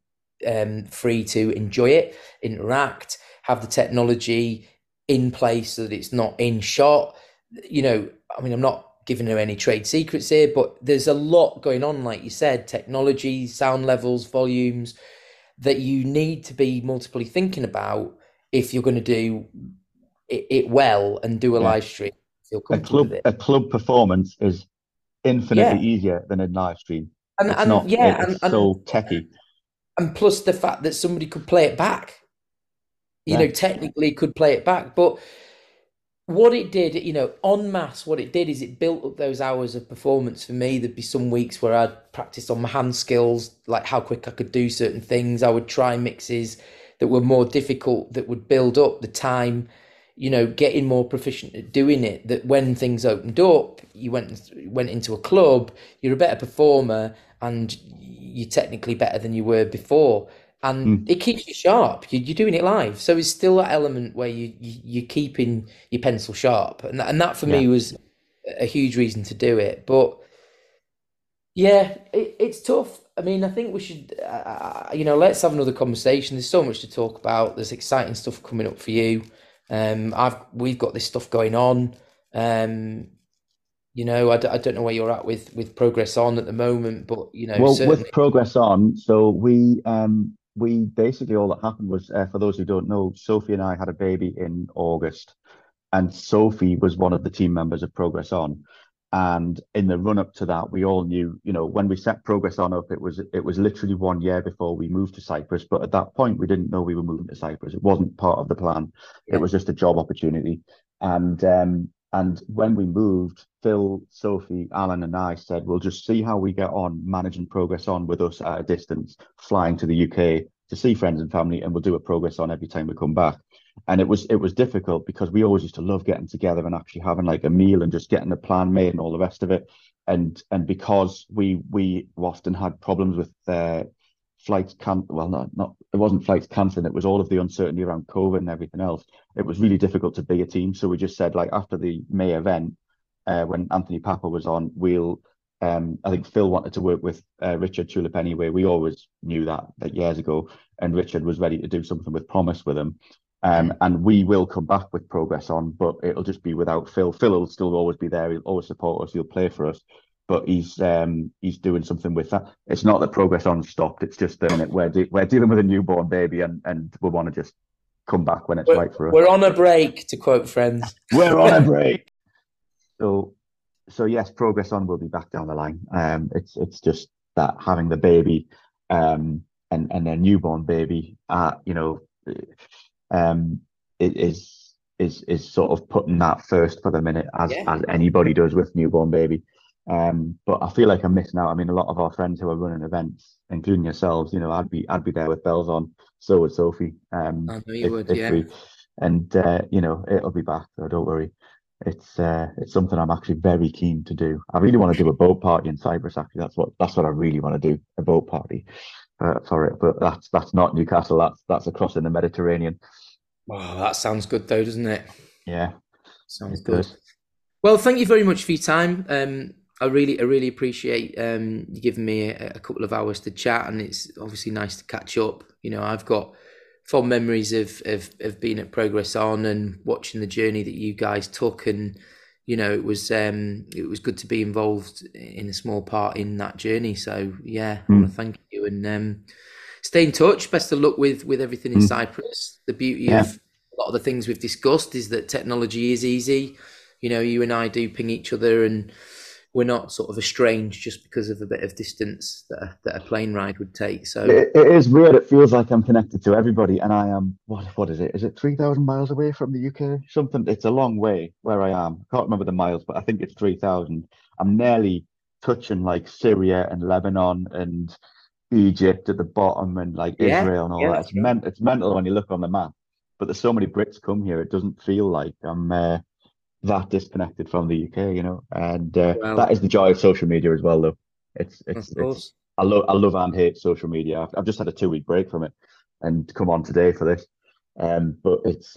free to enjoy it, interact, have the technology in place so that it's not in shot. You know, I mean, I'm not giving her any trade secrets here, but there's a lot going on, like you said, technology, sound levels, volumes, that you need to be multiply thinking about if you're going to do it well and do a live stream. Feel comfortable with it. A club performance is infinitely easier than a live stream. It's so techie. And plus the fact that somebody could play it back, you know, technically could play it back, but what it did, you know, en masse, what it did is it built up those hours of performance for me. There'd be some weeks where I'd practice on my hand skills, like how quick I could do certain things. I would try mixes that were more difficult, that would build up the time, you know, getting more proficient at doing it, that when things opened up, you went into a club, you're a better performer and you're technically better than you were before. And it keeps you sharp. You're doing it live. So it's still that element where you're keeping your pencil sharp. And that for me was a huge reason to do it. But yeah, it's tough. I mean, I think we should, you know, let's have another conversation. There's so much to talk about. There's exciting stuff coming up for you. We've got this stuff going on. You know, I don't know where you're at with Progress On at the moment, but, you know. Well, with Progress On, so we basically, all that happened was, for those who don't know, Sophie and I had a baby in August, and Sophie was one of the team members of Progress On. And in the run up to that, we all knew, you know, when we set Progress On up, it was literally 1 year before we moved to Cyprus. But at that point, we didn't know we were moving to Cyprus. It wasn't part of the plan. Yeah. It was just a job opportunity. And when we moved, Phil, Sophie, Alan and I said, we'll just see how we get on managing Progress On with us at a distance, flying to the UK to see friends and family, and we'll do a Progress On every time we come back. And it was difficult because we always used to love getting together and actually having like a meal and just getting a plan made and all the rest of it. And because we often had problems with flights cancelled, well, not it wasn't flights cancelled, it was all of the uncertainty around COVID and everything else. It was really difficult to be a team. So we just said, like, after the May event, when Anthony Papa was on, we'll I think Phil wanted to work with Richard Tulip anyway. We always knew that years ago, and Richard was ready to do something with Promise with him. And we will come back with Progress on, but it'll just be without Phil. Phil will still always be there. He'll always support us. He'll play for us, but he's doing something with that. It's not that Progress on stopped. It's just that we're dealing with a newborn baby, and we want to just come back when it's right for us. We're on a break, to quote Friends. We're on a break. So yes, Progress on will be back down the line. It's just that having the baby, and their newborn baby, it is sort of putting that first for the minute, as anybody does with newborn baby. But I feel like I'm missing out. I mean, a lot of our friends who are running events, including yourselves, I'd be there with bells on. So would Sophie. I know you would, yeah. It'll be back, so don't worry. It's something I'm actually very keen to do. I really want to do a boat party in Cyprus. Actually, that's what I really want to do, a boat party for it. But that's not Newcastle. That's across in the Mediterranean. Wow, that sounds good though, doesn't it? Yeah, sounds good. Well, thank you very much for your time. I really appreciate you giving me a couple of hours to chat, and it's obviously nice to catch up. I've got fond memories of being at Progress On and watching the journey that you guys took, and it was good to be involved in a small part in that journey. So yeah, I want to thank you, and stay in touch. Best of luck with everything in Cyprus. The beauty of a lot of the things we've discussed is that technology is easy. You and I do ping each other, and we're not sort of estranged just because of a bit of distance that a plane ride would take. So it is weird. It feels like I'm connected to everybody, and I am. What is it? Is it 3,000 miles away from the UK? Something. It's a long way where I am. I can't remember the miles, but I think it's 3,000. I'm nearly touching like Syria and Lebanon and Egypt at the bottom, and Israel and all that. It's mental when you look on the map. But there's so many Brits come here. It doesn't feel like I'm that disconnected from the UK, and that is the joy of social media as well, though. I love and hate social media. I've just had a 2-week break from it and come on today for this, but it's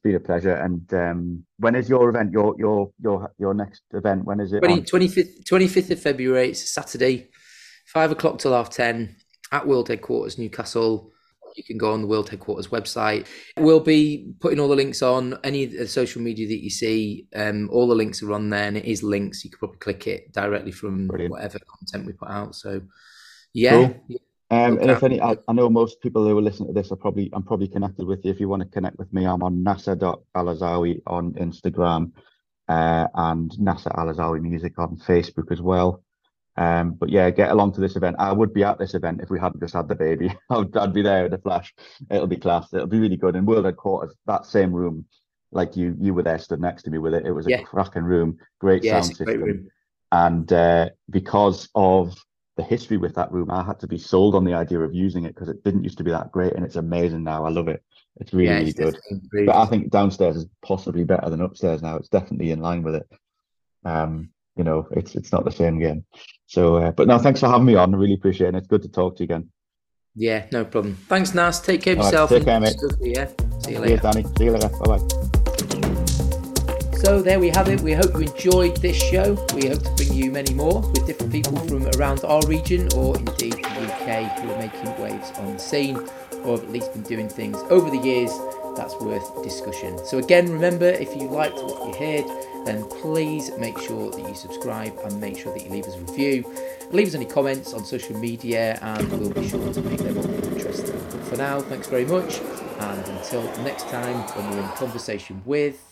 been a pleasure. And when is your event, your next event? When is it? 25th of February. It's a Saturday, 5 o'clock till 10:30 at World Headquarters, Newcastle. You can go on the World Headquarters website. We'll be putting all the links on any of the social media that you see. All the links are on there, and it is links. You could probably click it directly from whatever content we put out. So, yeah. Cool. And if any, I know most people who are listening to this I'm probably connected with you. If you want to connect with me, I'm on Nasser Al-Azawi on Instagram, and Nasser Al-Azawi Music on Facebook as well. But yeah, get along to this event. I would be at this event if we hadn't just had the baby. I'd be there with a flash. It'll be class. It'll be really good. And World Headquarters, that same room, you were there, stood next to me with it. It was a cracking room, great sound system. Great room. And because of the history with that room, I had to be sold on the idea of using it because it didn't used to be that great, and it's amazing now. I love it. It's really, really good. But I think downstairs is possibly better than upstairs now. It's definitely in line with it. It's not the same game. So, but no, thanks for having me on. I really appreciate it. It's good to talk to you again. Yeah, no problem. Thanks, Nas. Take care of yourself. Take care, mate. See you later. Cheers, Danny. See you later. Bye-bye. So there we have it. We hope you enjoyed this show. We hope to bring you many more with different people from around our region, or indeed the UK, who are making waves on the scene, or have at least been doing things over the years that's worth discussion. So again, remember, if you liked what you heard, then please make sure that you subscribe and make sure that you leave us a review. Leave us any comments on social media, and we'll be sure to make them all interesting. But for now, thanks very much, and until next time when we're in conversation with...